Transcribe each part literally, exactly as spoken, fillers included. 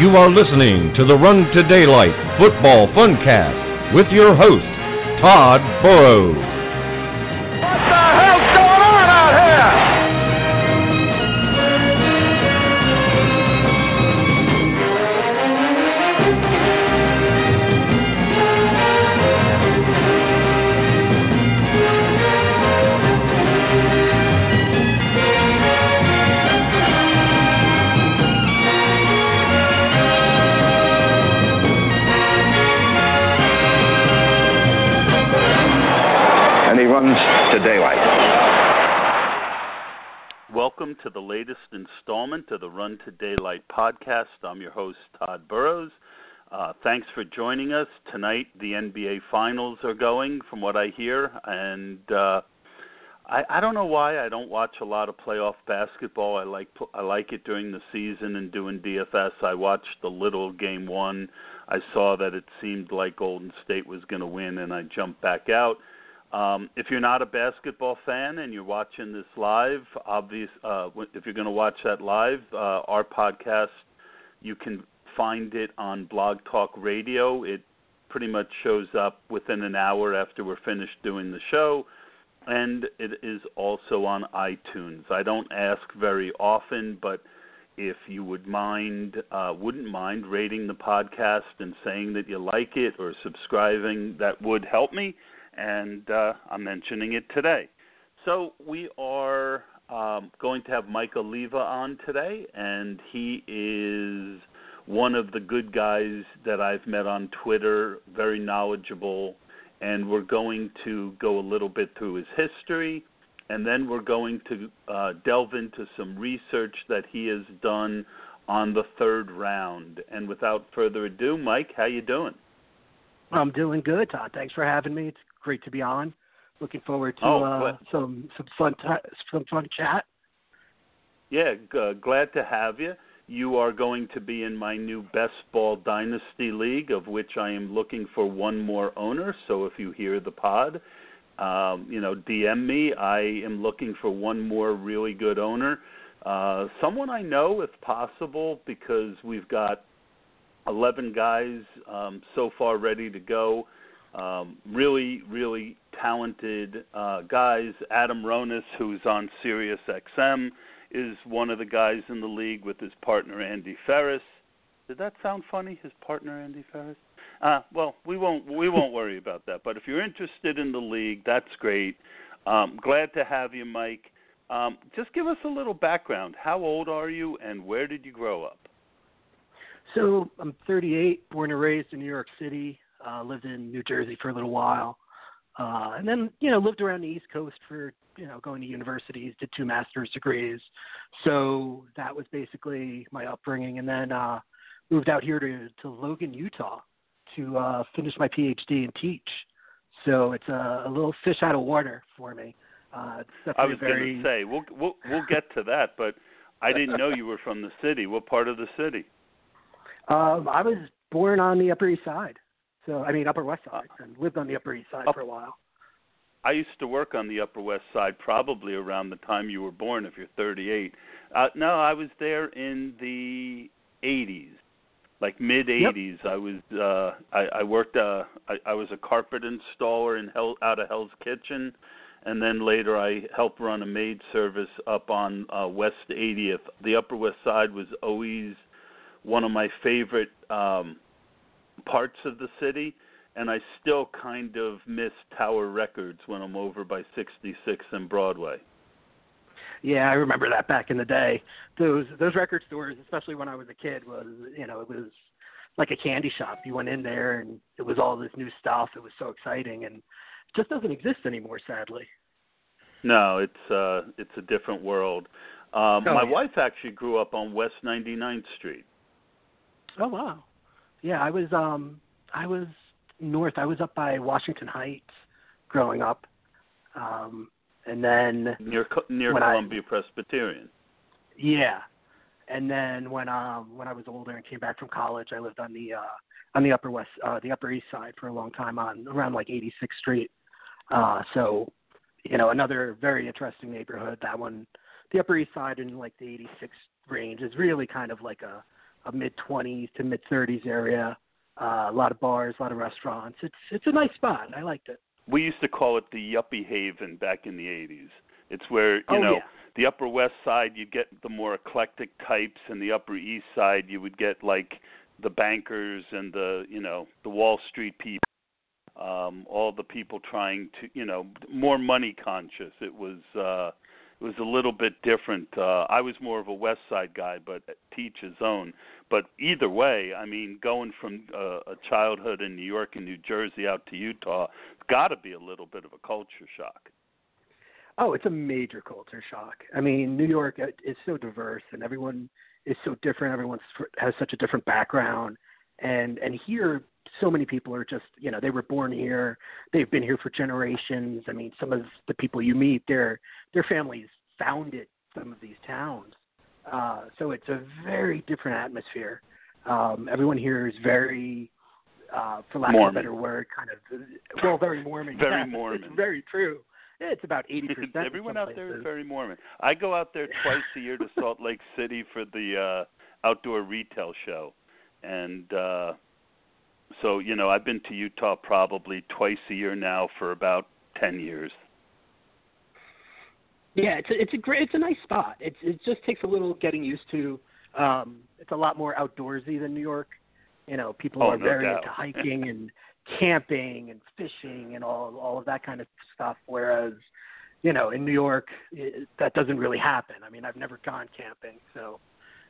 You are listening to the Run to Daylight Football Funcast with your host, Todd Burrows. What the hell's going on out here? Welcome to the latest installment of the Run to Daylight podcast. I'm your host, Todd Burrows. Uh, thanks for joining us. Tonight, the N B A Finals are going, from what I hear. And uh, I, I don't know why I don't watch a lot of playoff basketball. I like I like it during the season and doing D F S. I watched a little game one. I saw that it seemed like Golden State was going to win, and I jumped back out. Um, if you're not a basketball fan and you're watching this live, obvious, uh, if you're going to watch that live, uh, our podcast, you can find it on Blog Talk Radio. It pretty much shows up within an hour after we're finished doing the show, and it is also on iTunes. I don't ask very often, but if you would mind, uh, wouldn't mind rating the podcast and saying that you like it or subscribing, that would help me. And uh, I'm mentioning it today. So we are um, going to have Mike Oliva on today, and he is one of the good guys that I've met on Twitter, very knowledgeable, and we're going to go a little bit through his history, and then we're going to uh, delve into some research that he has done on the third round. And without further ado, Mike, how you doing? I'm doing good, Todd. Thanks for having me. It's great to be on. Looking forward to oh, uh, some some fun t- some fun chat. Yeah, g- glad to have you. You are going to be in my new Best Ball Dynasty League, of which I am looking for one more owner. So if you hear the pod, um, you know, D M me. I am looking for one more really good owner, uh, someone I know if possible, because we've got eleven guys um, so far ready to go. Um, really, really talented uh, guys. Adam Ronis, who's on Sirius X M, is one of the guys in the league with his partner, Andy Ferris. Did that sound funny, his partner, Andy Ferris? Uh, well, we won't we won't worry about that. But if you're interested in the league, that's great. Um, glad to have you, Mike. Um, just give us a little background. How old are you, and where did you grow up? So I'm thirty-eight, born and raised in New York City. Uh, lived in New Jersey for a little while, uh, and then you know lived around the East Coast for you know going to universities, did two master's degrees. So that was basically my upbringing, and then uh, moved out here to, to Logan, Utah, to uh, finish my P H D and teach. So it's a, a little fish out of water for me. Uh, I was very... going to say we'll, we'll we'll get to that, but I didn't know you were from the city. What part of the city? Um, I was born on the Upper East Side. So I mean, Upper West Side, and lived on the Upper East Side up, for a while. I used to work on the Upper West Side probably around the time you were born, if you're thirty-eight. Uh, no, I was there in the eighties, like mid-eighties. Yep. I was uh, I, I worked uh, I, I was a carpet installer in Hell, out of Hell's Kitchen, and then later I helped run a maid service up on uh, West eightieth. The Upper West Side was always one of my favorite um, parts of the city, and I still kind of miss Tower Records when I'm over by sixty-six and Broadway. Yeah, I remember that back in the day. Those those record stores, especially when I was a kid, was you know it was like a candy shop. You went in there, and it was was all this new stuff. It was so exciting, and it just doesn't exist anymore, sadly. No, it's uh, it's a different world. Um, oh, my yeah. wife actually grew up on West ninety-ninth Street. Oh wow! Yeah, I was um, I was north. I was up by Washington Heights growing up, um, and then near near Columbia I, Presbyterian. Yeah, and then when um, when I was older and came back from college, I lived on the uh, on the Upper West uh, the Upper East Side for a long time on around like eighty-sixth Street. Uh, so, you know, another very interesting neighborhood. That one, the Upper East Side in like the eighty-sixth range, is really kind of like a, a mid-twenties to mid-thirties area. Uh, a lot of bars, a lot of restaurants. It's it's a nice spot. I liked it. We used to call it the Yuppie Haven back in the eighties. It's where, you oh, know, yeah. the Upper West Side, you'd get the more eclectic types, and the Upper East Side, you would get like the bankers and the, you know, the Wall Street people. Um, all the people trying to, you know, more money conscious. It was uh, it was a little bit different. Uh, I was more of a West Side guy, but to each his own. But either way, I mean, going from uh, a childhood in New York and New Jersey out to Utah, it's got to be a little bit of a culture shock. Oh, it's a major culture shock. I mean, New York is so diverse, and everyone is so different. Everyone has such a different background, and and here, so many people are just, you know, they were born here. They've been here for generations. I mean, some of the people you meet, their their families founded some of these towns. Uh, so it's a very different atmosphere. Um, everyone here is very, uh, for lack Mormon. of a better word, kind of, well, very Mormon. very yeah, Mormon. It's very true. It's about eighty percent. Everyone out there is very Mormon. I go out there twice a year to Salt Lake City for the uh, outdoor retail show. And, uh, So, you know, I've been to Utah probably twice a year now for about ten years. Yeah, it's a, it's a great, it's a nice spot. It's, it just takes a little getting used to. Um, it's a lot more outdoorsy than New York. You know, people oh, are no very doubt. into hiking and camping and fishing and all all of that kind of stuff. Whereas, you know, in New York, it, that doesn't really happen. I mean, I've never gone camping, so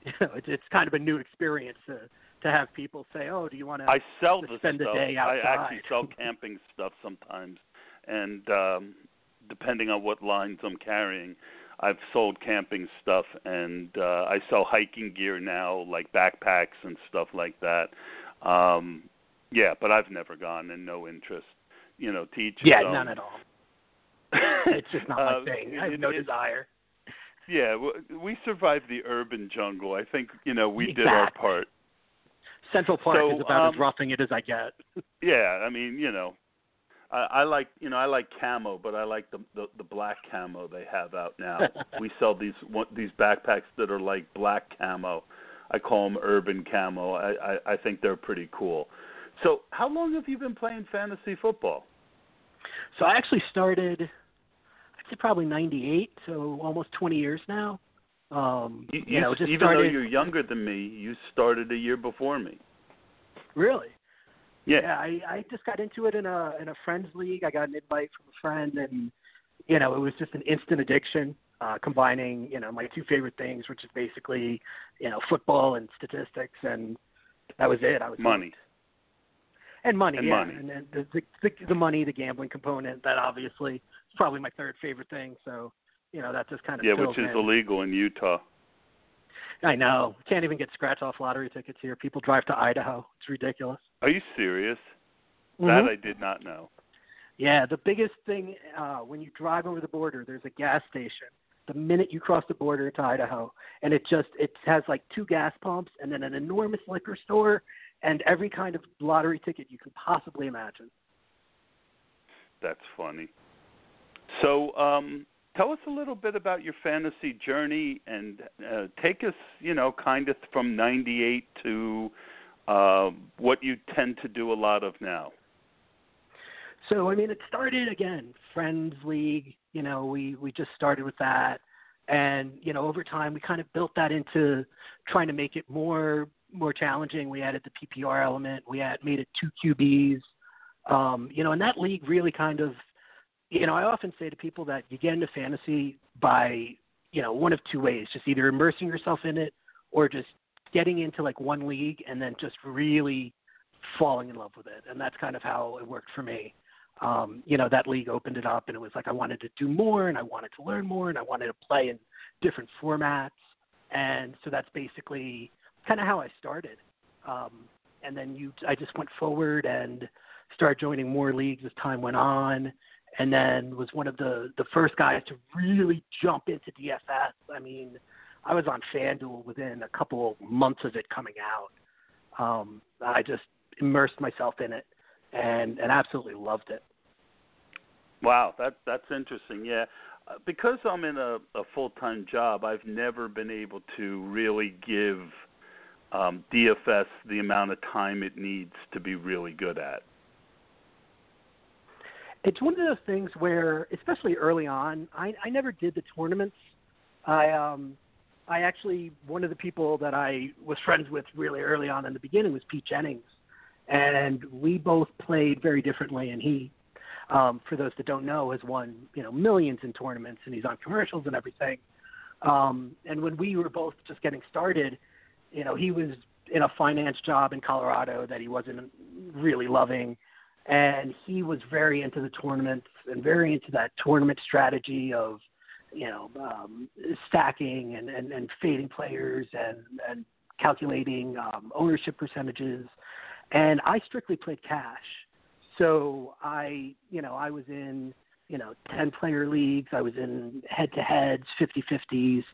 you know, it's it's kind of a new experience to, to have people say, oh, do you want to I sell the spend stuff. a day outside? I actually sell camping stuff sometimes. And um, depending on what lines I'm carrying, I've sold camping stuff. And uh, I sell hiking gear now, like backpacks and stuff like that. Um, yeah, but I've never gone and no interest, you know, to each Yeah, none at all. It's just not uh, my thing. I have no desire. Yeah, we survived the urban jungle. I think, you know, we exactly. did our part. Central Park so, is about um, as roughing it as I get. Yeah, I mean, you know, I, I like you know I like camo, but I like the, the, the black camo they have out now. We sell these one, these backpacks that are like black camo. I call them urban camo. I, I, I think they're pretty cool. So, how long have you been playing fantasy football? So I actually started, I'd say probably ninety-eight, so almost twenty years now. Um, you, you know, just even started, though you're younger than me, you started a year before me. Really? Yeah. yeah I, I just got into it in a in a friend's league. I got an invite from a friend, and you know, it was just an instant addiction, uh, combining you know my two favorite things, which is basically you know football and statistics, and that was it. I was money. And money, and yeah, money. and, and the, the the money, the gambling component. That obviously is probably my third favorite thing. So. You know, that just kind of yeah, which is in. illegal in Utah. I know. Can't even get scratch-off lottery tickets here. People drive to Idaho. It's ridiculous. Are you serious? Mm-hmm. That I did not know. Yeah, the biggest thing uh, when you drive over the border, there's a gas station. The minute you cross the border to Idaho, and it just it has like two gas pumps and then an enormous liquor store and every kind of lottery ticket you can possibly imagine. That's funny. So. um Tell us a little bit about your fantasy journey and uh, take us, you know, kind of from ninety-eight to uh, what you tend to do a lot of now. So, I mean, it started, again, Friends League. You know, we, we just started with that. And, you know, over time we kind of built that into trying to make it more more challenging. We added the P P R element. We had made it two Q Bs. Um, you know, and that league really kind of, You know, I often say to people that you get into fantasy by, you know, one of two ways, just either immersing yourself in it or just getting into like one league and then just really falling in love with it. And that's kind of how it worked for me. Um, you know, that league opened it up and it was like, I wanted to do more and I wanted to learn more and I wanted to play in different formats. And so that's basically kind of how I started. Um, and then you, I just went forward and started joining more leagues as time went on. And then was one of the, the first guys to really jump into D F S. I mean, I was on FanDuel within a couple months of it coming out. Um, I just immersed myself in it and, and absolutely loved it. Wow, that that's interesting, yeah. Because I'm in a, a full-time job, I've never been able to really give um, D F S the amount of time it needs to be really good at. It's one of those things where, especially early on, I, I never did the tournaments. I um, I actually, one of the people that I was friends with really early on in the beginning was Pete Jennings, and we both played very differently. And he, um, for those that don't know, has won you know millions in tournaments, and he's on commercials and everything. Um, and when we were both just getting started, you know, he was in a finance job in Colorado that he wasn't really loving. And he was very into the tournaments and very into that tournament strategy of, you know, um, stacking and, and, and fading players and, and calculating um, ownership percentages. And I strictly played cash. So I, you know, I was in, you know, ten-player leagues. I was in head-to-heads, fifty-fifties.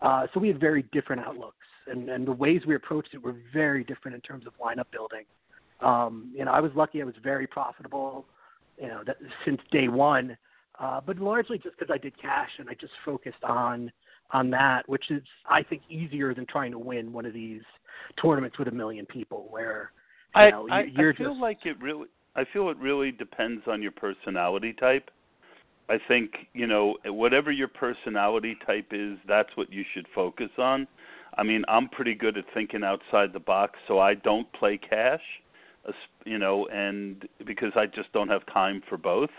Uh, so we had very different outlooks. And, and the ways we approached it were very different in terms of lineup building. Um, you know, I was lucky. I was very profitable, you know, that, since day one, uh, but largely just because I did cash and I just focused on on that, which is, I think, easier than trying to win one of these tournaments with a million people. Where you I, know, I, you're I feel just, like it really, I feel it really depends on your personality type. I think you know whatever your personality type is, that's what you should focus on. I mean, I'm pretty good at thinking outside the box, so I don't play cash. You know, and because I just don't have time for both.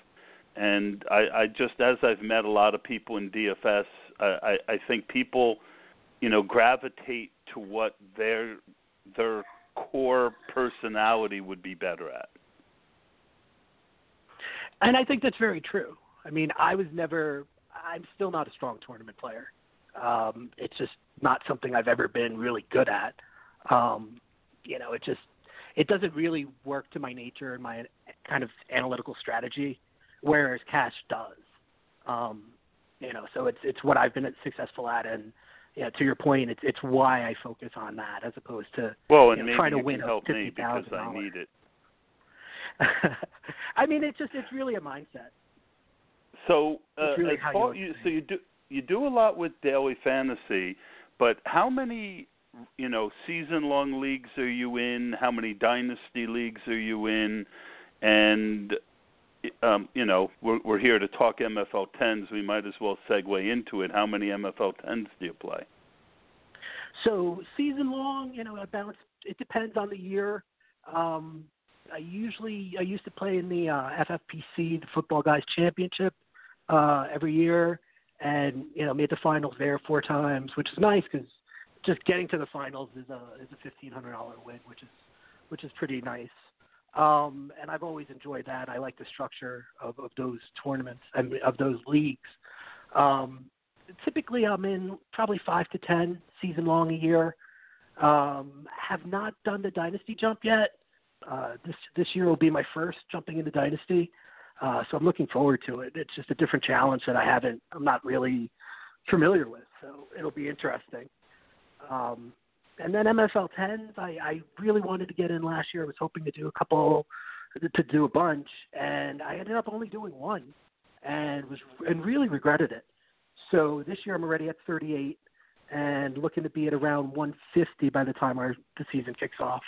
And I, I just, as I've met a lot of people in D F S, I, I think people, you know, gravitate to what their their core personality would be better at. And I think that's very true. I mean, I was never, I'm still not a strong tournament player. Um, it's just not something I've ever been really good at. Um, you know, it just, it doesn't really work to my nature and my kind of analytical strategy, whereas cash does. Um, you know, so it's it's what I've been successful at, and you know, to your point, it's it's why I focus on that as opposed to well, and you know, trying to win a fifty thousand dollars. I need it. I mean, it's just it's really a mindset. So, uh, really as Paul, you, so you do you do a lot with daily fantasy, but how many? You know, season-long leagues are you in? How many dynasty leagues are you in? And, um, you know, we're, we're here to talk M F L tens. We might as well segue into it. How many M F L tens do you play? So season-long, you know, I bounce. It depends on the year. Um, I usually – I used to play in the uh, F F P C, the Football Guys Championship, uh, every year. And, you know, made the finals there four times, which is nice because – just getting to the finals is a is a fifteen hundred dollar win, which is which is pretty nice. Um, and I've always enjoyed that. I like the structure of, of those tournaments and of those leagues. Um, typically, I'm in probably five to ten season long a year. Um, have not done the dynasty jump yet. Uh, this this year will be my first jumping into dynasty, uh, so I'm looking forward to it. It's just a different challenge that I haven't. I'm not really familiar with, so it'll be interesting. Um, and then M F L tens, I, I really wanted to get in last year. I was hoping to do a couple, to do a bunch, and I ended up only doing one, and was and really regretted it. So this year I'm already at thirty-eight, and looking to be at around one fifty by the time our the season kicks off.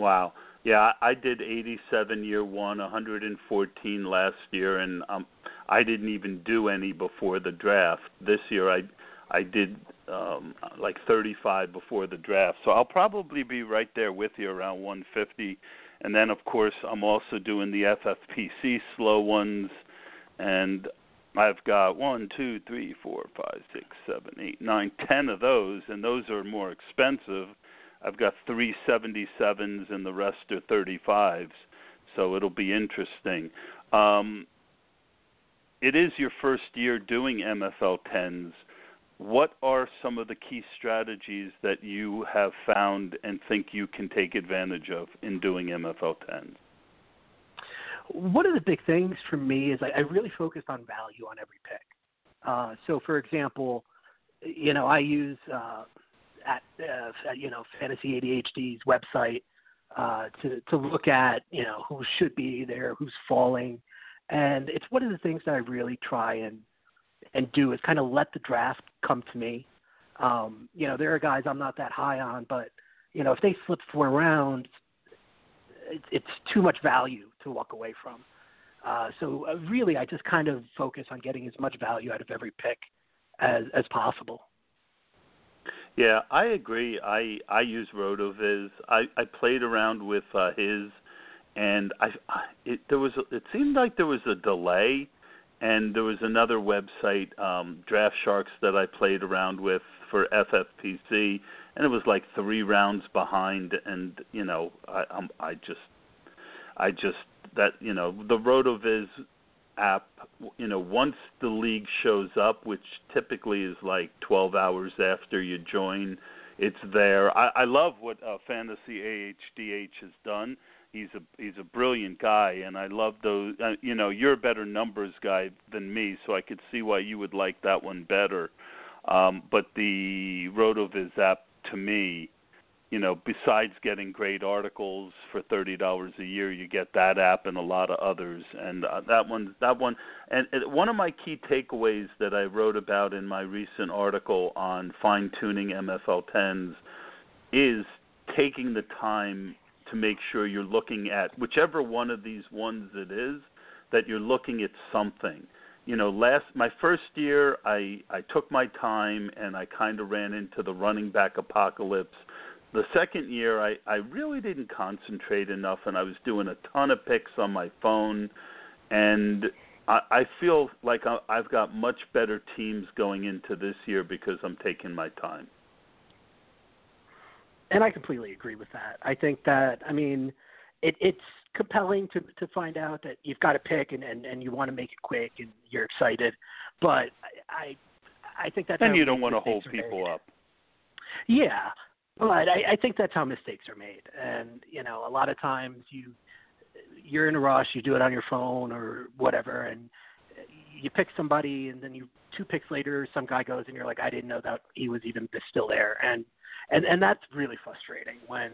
Wow, yeah, I did eighty-seven year one, one hundred fourteen last year, and um, I didn't even do any before the draft. This year I. I did um, like thirty-five before the draft. So I'll probably be right there with you around one fifty. And then, of course, I'm also doing the F F P C slow ones. And I've got one, two, three, four, five, six, seven, eight, nine, ten of those. And those are more expensive. I've got three seventy-sevens and the rest are thirty-fives, so it'll be interesting. Um, it is your first year doing M F L tens. What are some of the key strategies that you have found and think you can take advantage of in doing M F L tens? One of the big things for me is I, I really focused on value on every pick. Uh, so, for example, you know, I use, uh, at, uh, you know, Fantasy A D H D's website uh, to, to look at, you know, who should be there, who's falling. And it's one of the things that I really try and, and do is kind of let the draft come to me. Um, you know, there are guys I'm not that high on, but, you know, if they slip four rounds, it, it's too much value to walk away from. Uh, so really, I just kind of focus on getting as much value out of every pick as, as possible. Yeah, I agree. I, I use RotoViz. I, I played around with uh, his, and I, I it, there was it seemed like there was a delay, and there was another website, um, Draft Sharks, that I played around with for F F P C, and it was like three rounds behind, and you know, I I'm, I just I just. That, you know, the RotoViz app, you know, once the league shows up, which typically is like twelve hours after you join, it's there. I, I love what uh, Fantasy A H D H has done. He's a he's a brilliant guy, and I love those. Uh, you know, you're a better numbers guy than me, so I could see why you would like that one better. Um, but the RotoViz app, to me, you know, besides getting great articles for thirty dollars a year, you get that app and a lot of others. And uh, that one, that one, and, and one of my key takeaways that I wrote about in my recent article on fine-tuning M F L tens is taking the time to make sure you're looking at whichever one of these ones it is, that you're looking at something. You know, last my first year, I, I took my time and I kind of ran into the running back apocalypse. The second year, I, I really didn't concentrate enough, and I was doing a ton of picks on my phone, and I, I feel like I've got much better teams going into this year because I'm taking my time. And I completely agree with that. I think that, I mean, it, it's compelling to, to find out that you've got a pick and, and, and you want to make it quick and you're excited, but I I, I think that's... And you don't want to hold people made. up. Yeah. But I, I think that's how mistakes are made. And, you know, a lot of times you, you're in a rush, you do it on your phone or whatever, and you pick somebody, and then you two picks later, some guy goes, and you're like, I didn't know that he was even still there. And, and, and that's really frustrating when,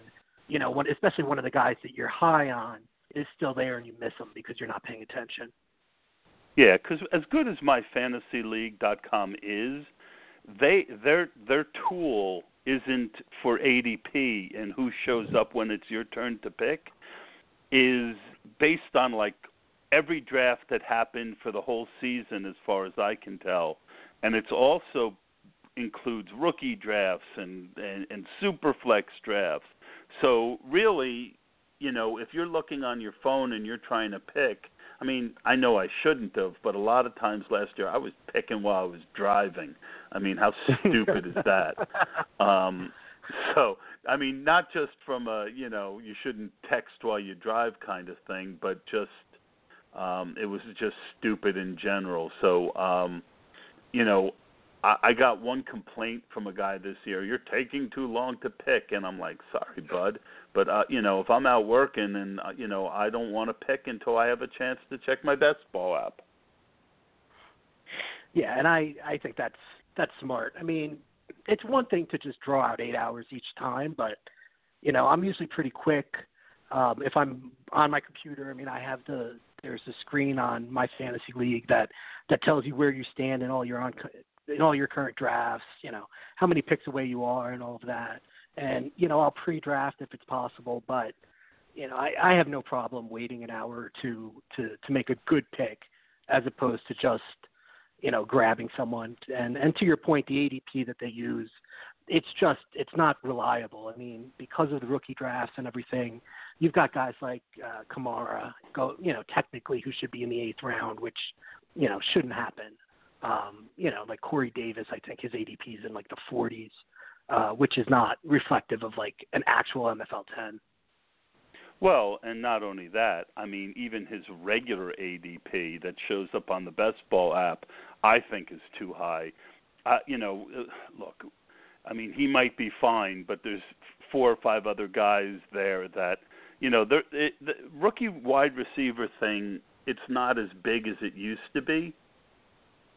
you know, when, especially one of the guys that you're high on is still there and you miss him because you're not paying attention. Yeah, because as good as my fantasy league dot com is, they their their tool – isn't for A D P and who shows up when it's your turn to pick, is based on like every draft that happened for the whole season as far as I can tell. And it's also includes rookie drafts and, and, and super flex drafts. So really, you know, if you're looking on your phone and you're trying to pick, I mean, I know I shouldn't have, but a lot of times last year I was picking while I was driving. I mean, how stupid is that? Um, so, I mean, not just from a, you know, you shouldn't text while you drive kind of thing, but just um, it was just stupid in general. So, um, you know, I, I got one complaint from a guy this year, you're taking too long to pick. And I'm like, sorry, bud. But, uh, you know, if I'm out working and, uh, you know, I don't want to pick until I have a chance to check my best ball app. Yeah, and I, I think that's that's smart. I mean, it's one thing to just draw out eight hours each time, but, you know, I'm usually pretty quick. Um, if I'm on my computer, I mean, I have the – there's a screen on My Fantasy League that, that tells you where you stand in all your on, in all your current drafts, you know, how many picks away you are and all of that. And, you know, I'll pre-draft if it's possible, but, you know, I, I have no problem waiting an hour or two to, to make a good pick as opposed to just, you know, grabbing someone. And, and to your point, the A D P that they use, it's just, it's not reliable. I mean, because of the rookie drafts and everything, you've got guys like uh, Kamara, go, you know, technically who should be in the eighth round, which, you know, shouldn't happen. Um, you know, like Corey Davis, I think his A D P is in like the forties. uh, which is not reflective of like an actual M F L ten. Well, and not only that, I mean, even his regular A D P that shows up on the Best Ball app, I think is too high. Uh, you know, look, I mean, he might be fine, but there's four or five other guys there that, you know, the rookie wide receiver thing, it's not as big as it used to be.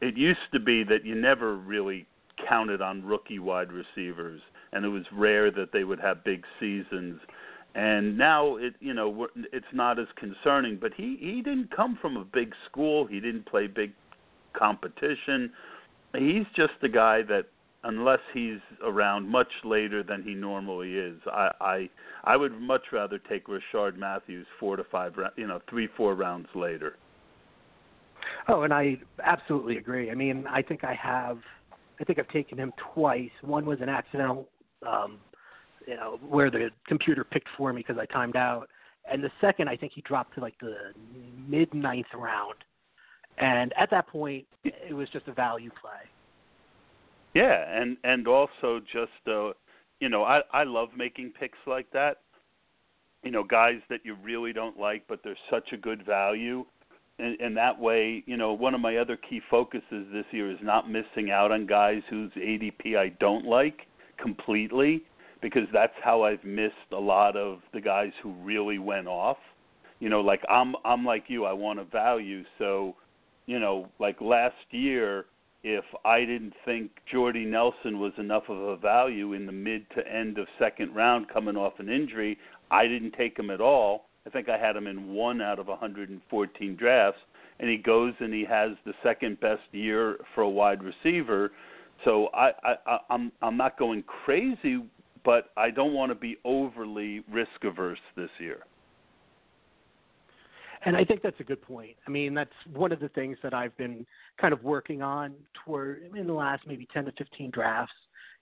It used to be that you never really counted on rookie wide receivers, and it was rare that they would have big seasons. And now, it you know, it's not as concerning. But he, he didn't come from a big school. He didn't play big competition. He's just a guy that, unless he's around much later than he normally is, I I, I would much rather take Rishard Matthews four to five, you know, three, four rounds later. Oh, and I absolutely agree. I mean, I think I have, I think I've taken him twice. One was an accidental, um, you know, where the computer picked for me because I timed out. And the second, I think he dropped to like the mid ninth round. And at that point, it was just a value play. Yeah, and, and also just, uh, you know, I, I love making picks like that. You know, guys that you really don't like, but they're such a good value. And, and that way, you know, one of my other key focuses this year is not missing out on guys whose A D P I don't like completely, because that's how I've missed a lot of the guys who really went off. You know, like I'm I'm like you, I want a value. So, you know, like last year, if I didn't think Jordy Nelson was enough of a value in the mid to end of second round coming off an injury, I didn't take him at all. I think I had him in one out of one hundred fourteen drafts, and he goes and he has the second best year for a wide receiver. So I, I, I'm I'm not going crazy, but I don't want to be overly risk averse this year. And I think that's a good point. I mean, that's one of the things that I've been kind of working on toward in the last maybe ten to fifteen drafts,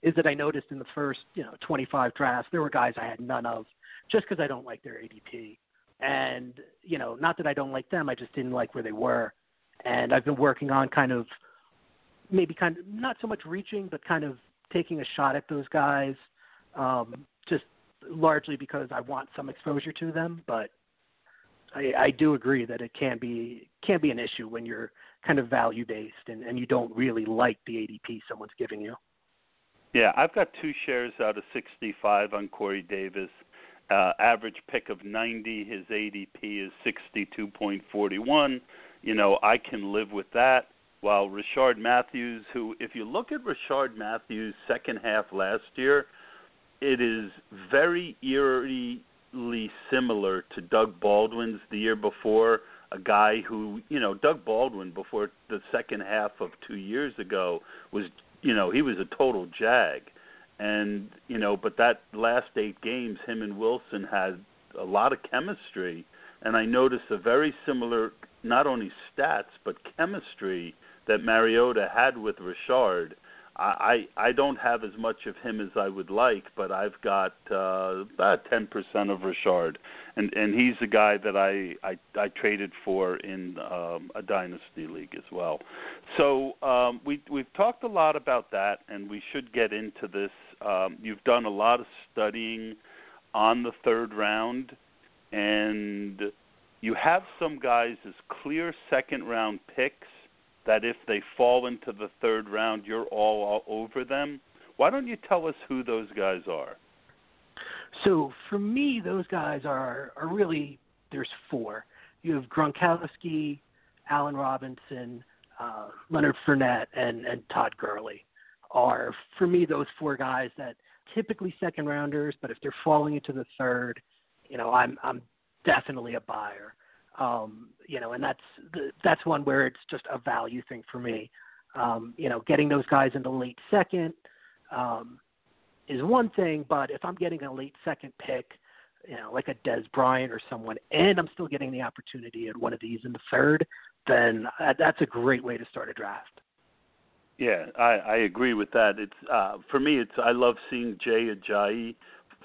is that I noticed in the first, you know, twenty-five drafts there were guys I had none of, just because I don't like their A D P. And, you know, not that I don't like them, I just didn't like where they were. And I've been working on kind of maybe kind of not so much reaching, but kind of taking a shot at those guys, um, just largely because I want some exposure to them. But I, I do agree that it can be can be an issue when you're kind of value-based and, and you don't really like the A D P someone's giving you. Yeah, I've got two shares out of sixty-five on Corey Davis. Uh, average pick of ninety, his A D P is sixty-two point four one. You know, I can live with that. While Rishard Matthews, who, if you look at Rishard Matthews' second half last year, it is very eerily similar to Doug Baldwin's the year before, a guy who, you know, Doug Baldwin before the second half of two years ago was, you know, he was a total jag. And, you know, but that last eight games, him and Wilson had a lot of chemistry. And I noticed a very similar, not only stats, but chemistry that Mariota had with Rishard. I, I, I don't have as much of him as I would like, but I've got uh, about ten percent of Rishard. And, and he's a guy that I, I, I traded for in um, a dynasty league as well. So um, we, we've talked a lot about that, and we should get into this. Um, you've done a lot of studying on the third round, and you have some guys as clear second-round picks that if they fall into the third round, you're all, all over them. Why don't you tell us who those guys are? So for me, those guys are, are really, there's four. You have Gronkowski, Allen Robinson, uh, Leonard Fournette, and, and Todd Gurley are, for me, those four guys that typically second rounders, but if they're falling into the third, you know, I'm, I'm definitely a buyer. Um, you know, and that's, that's one where it's just a value thing for me. Um, you know, getting those guys in the late second, um, is one thing, but if I'm getting a late second pick, you know, like a Des Bryant or someone, and I'm still getting the opportunity at one of these in the third, then that's a great way to start a draft. Yeah, I, I agree with that. It's, uh, for me, it's, I love seeing Jay Ajayi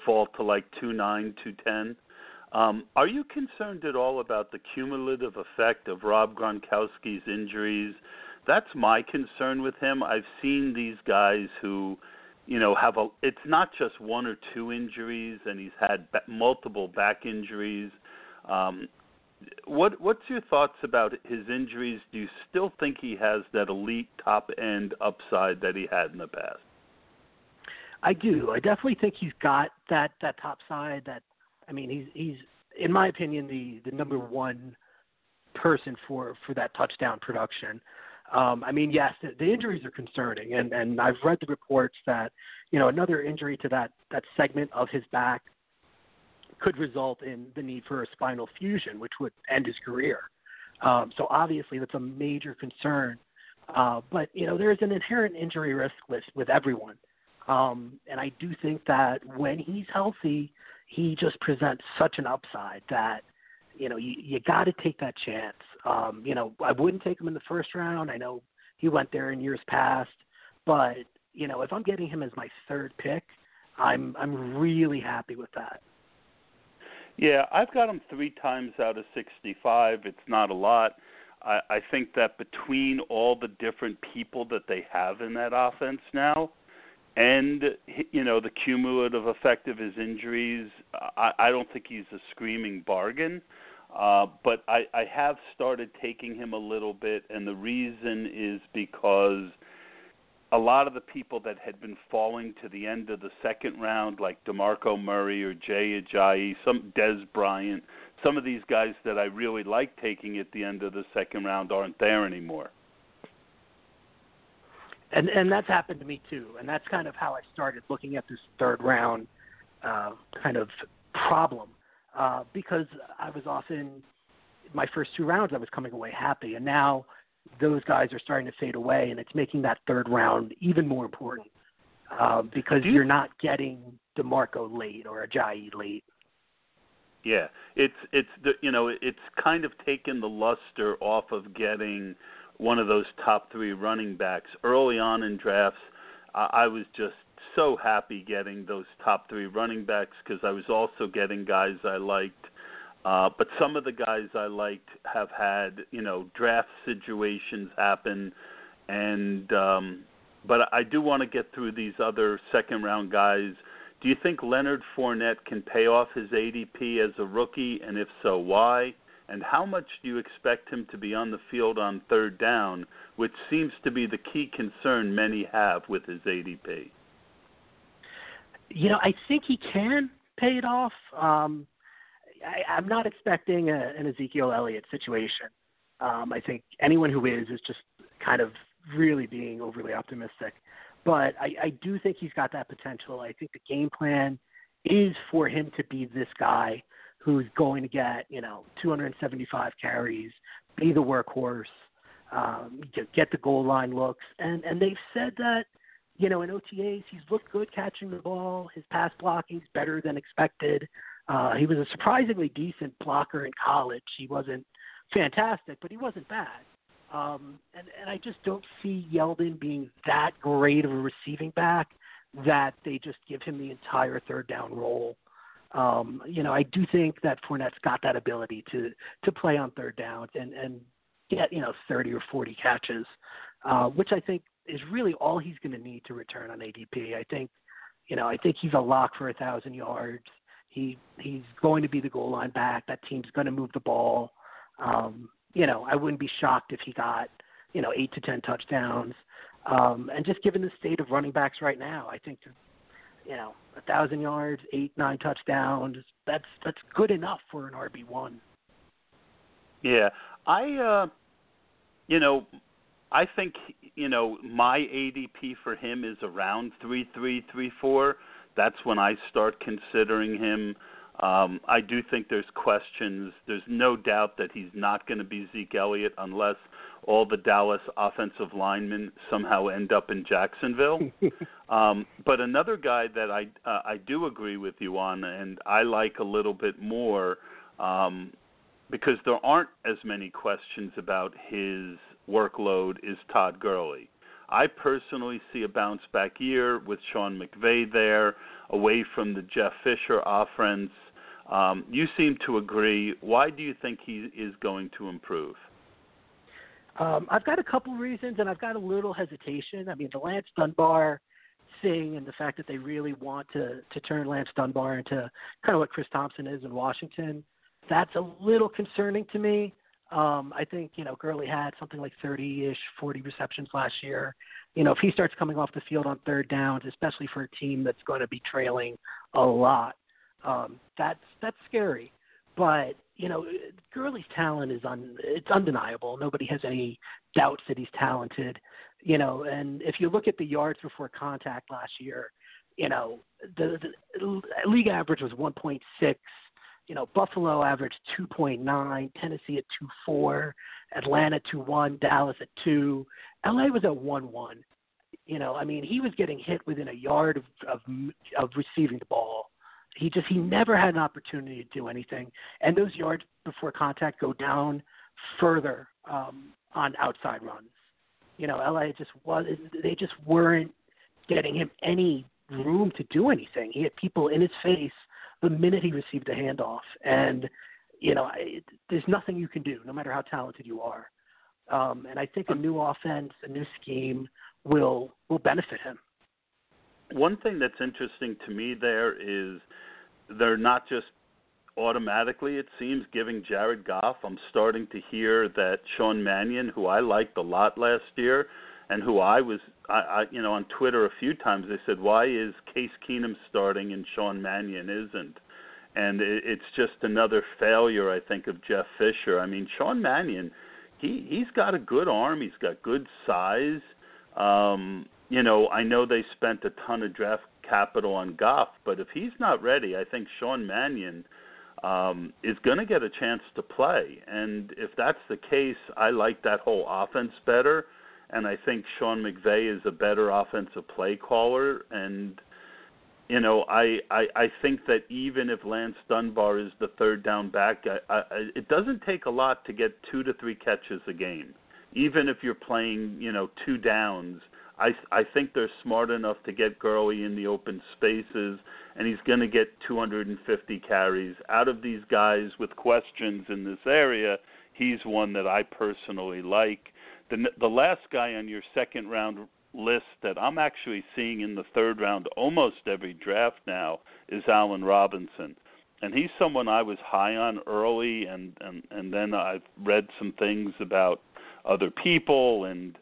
fall to like two, nine, two, ten. Um, are you concerned at all about the cumulative effect of Rob Gronkowski's injuries? That's my concern with him. I've seen these guys who, you know, have a, it's not just one or two injuries, and he's had multiple back injuries. Um, what what's your thoughts about his injuries? Do you still think he has that elite top-end upside that he had in the past? I do. I definitely think he's got that, that top side. That, I mean, he's, he's in my opinion, the, the number one person for, for that touchdown production. Um, I mean, yes, the, the injuries are concerning, and, and I've read the reports that, you know, another injury to that, that segment of his back could result in the need for a spinal fusion, which would end his career. Um, so obviously that's a major concern. Uh, but, you know, there's an inherent injury risk with, with everyone. Um, and I do think that when he's healthy, he just presents such an upside that, you know, you, you got to take that chance. Um, you know, I wouldn't take him in the first round. I know he went there in years past, but, you know, if I'm getting him as my third pick, I'm I'm really happy with that. Yeah, I've got him three times out of sixty-five. It's not a lot. I, I think that between all the different people that they have in that offense now, and, you know, the cumulative effect of his injuries, I, I don't think he's a screaming bargain. Uh, but I, I have started taking him a little bit, and the reason is because a lot of the people that had been falling to the end of the second round, like DeMarco Murray or Jay Ajayi, some Des Bryant, some of these guys that I really like taking at the end of the second round aren't there anymore. And and that's happened to me too, and that's kind of how I started looking at this third round uh, kind of problem, uh, because I was often, my first two rounds I was coming away happy, and now those guys are starting to fade away, and it's making that third round even more important uh, because you, you're not getting DeMarco late or Ajayi late. Yeah, it's it's the, you know, it's kind of taken the luster off of getting one of those top three running backs. Early on in drafts, uh, I was just so happy getting those top three running backs because I was also getting guys I liked. Uh, but some of the guys I liked have had, you know, draft situations happen. And um, but I do want to get through these other second-round guys. Do you think Leonard Fournette can pay off his A D P as a rookie, and if so, why? And how much do you expect him to be on the field on third down, which seems to be the key concern many have with his A D P? You know, I think he can pay it off. Um, I, I'm not expecting a, an Ezekiel Elliott situation. Um, I think anyone who is is just kind of really being overly optimistic. But I, I do think he's got that potential. I think the game plan is for him to be this guy who's going to get, you know, two hundred seventy-five carries, be the workhorse, um, get the goal line looks. And, and they've said that, you know, in O T As, he's looked good catching the ball. His pass blocking's better than expected. Uh, he was a surprisingly decent blocker in college. He wasn't fantastic, but he wasn't bad. Um, and, and I just don't see Yeldon being that great of a receiving back that they just give him the entire third down role. Um, you know, I do think that Fournette's got that ability to, to play on third downs and, and get, you know, thirty or forty catches, uh, which I think is really all he's going to need to return on A D P. I think, you know, I think he's a lock for a thousand yards. He, he's going to be the goal line back. That team's going to move the ball. Um, you know, I wouldn't be shocked if he got, you know, eight to ten touchdowns. Um, and just given the state of running backs right now, I think to, you know, a thousand yards, eight, nine touchdowns. That's that's good enough for an R B one. Yeah, I, uh, you know, I think you know my A D P for him is around three, three, three, four. That's when I start considering him. Um, I do think there's questions. There's no doubt that he's not going to be Zeke Elliott unless all the Dallas offensive linemen somehow end up in Jacksonville. um, but another guy that I uh, I do agree with you on, and I like a little bit more um, because there aren't as many questions about his workload, is Todd Gurley. I personally see a bounce-back year with Sean McVay there, away from the Jeff Fisher offense. Um, you seem to agree. Why do you think he is going to improve? Um, I've got a couple reasons, and I've got a little hesitation. I mean, the Lance Dunbar seeing, and the fact that they really want to to turn Lance Dunbar into kind of what Chris Thompson is in Washington, that's a little concerning to me. Um, I think, you know, Gurley had something like thirty-ish, forty receptions last year. You know, if he starts coming off the field on third downs, especially for a team that's going to be trailing a lot, um, that's that's scary. But, you know, Gurley's talent is un, it's undeniable. Nobody has any doubts that he's talented, you know. And if you look at the yards before contact last year, you know, the, the league average was one point six. You know, Buffalo averaged two point nine, Tennessee at two point four, Atlanta two point one, Dallas at two. L A was at one point one. You know, I mean, he was getting hit within a yard of, of of receiving the ball. He just, he never had an opportunity to do anything. And those yards before contact go down further um, on outside runs. You know, L A just was, they just weren't getting him any room to do anything. He had people in his face the minute he received a handoff. And, you know, I, there's nothing you can do, no matter how talented you are. Um, and I think a new offense, a new scheme will will benefit him. One thing that's interesting to me there is they're not just automatically, it seems, giving Jared Goff. I'm starting to hear that Sean Mannion, who I liked a lot last year, and who I was, I, I, you know, on Twitter a few times, they said, why is Case Keenum starting and Sean Mannion isn't? And it, it's just another failure, I think, of Jeff Fisher. I mean, Sean Mannion, he, he's got a good arm. He's got good size. Um, you know, I know they spent a ton of draft capital on Goff, but if he's not ready, I think Sean Mannion um, is going to get a chance to play. And if that's the case, I like that whole offense better. And I think Sean McVay is a better offensive play caller. And, you know, I, I, I think that even if Lance Dunbar is the third down back, I, I, it doesn't take a lot to get two to three catches a game. Even if you're playing, you know, two downs, I, I think they're smart enough to get Gurley in the open spaces, and he's going to get two hundred fifty carries. Out of these guys with questions in this area, he's one that I personally like. The, the last guy on your second round list that I'm actually seeing in the third round almost every draft now is Allen Robinson. And he's someone I was high on early, and, and, and then I've read some things about other people. And,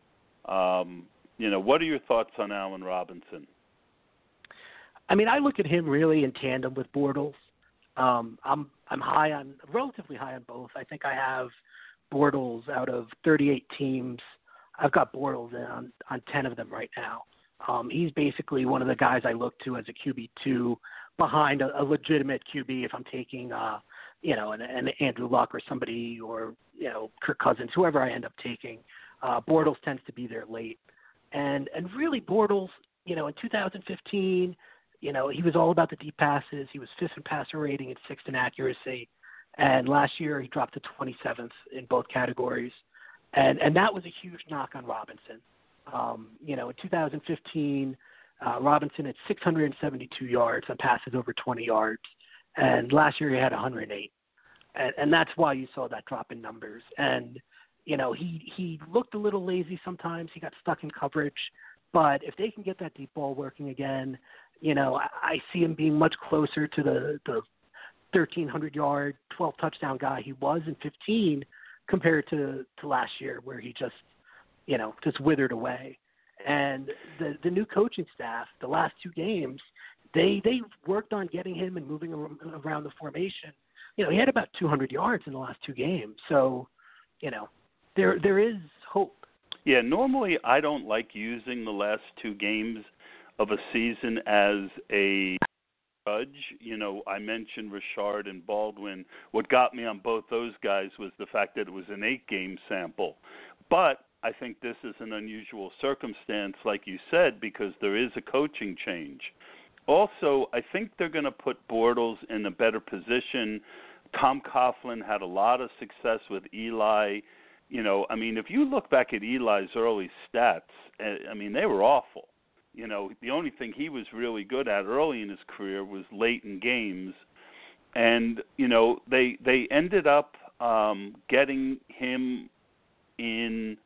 um, you know, what are your thoughts on Allen Robinson? I mean, I look at him really in tandem with Bortles. Um, I'm I'm high on, relatively high on both. I think I have Bortles out of thirty-eight teams. I've got Bortles on, on ten of them right now. Um, he's basically one of the guys I look to as a Q B two behind a, a legitimate Q B if I'm taking, uh, you know, an, an Andrew Luck or somebody, or, you know, Kirk Cousins, whoever I end up taking. Uh, Bortles tends to be there late. And, and really Bortles, you know, in two thousand fifteen, you know, he was all about the deep passes. He was fifth in passer rating and sixth in accuracy. And last year he dropped to twenty-seventh in both categories. And and that was a huge knock on Robinson. Um, you know, in two thousand fifteen, uh, Robinson had six hundred seventy-two yards on passes over twenty yards. And last year he had one hundred eight. And, and that's why you saw that drop in numbers. And, you know, he, he looked a little lazy sometimes. He got stuck in coverage. But if they can get that deep ball working again, you know, I, I see him being much closer to the, the – thirteen hundred yard, twelve touchdown guy he was in fifteen compared to, to last year where he just, you know, just withered away. And the the new coaching staff, the last two games, they they worked on getting him and moving around the formation. You know, he had about two hundred yards in the last two games. So, you know, there there is hope. Yeah, normally I don't like using the last two games of a season as a judge. You know, I mentioned Rishard and Baldwin. What got me on both those guys was the fact that it was an eight-game sample. But I think this is an unusual circumstance, like you said, because there is a coaching change. Also, I think they're going to put Bortles in a better position. Tom Coughlin had a lot of success with Eli. You know, I mean, if you look back at Eli's early stats, I mean, they were awful. You know, the only thing he was really good at early in his career was late in games. And, you know, they they ended up um, getting him in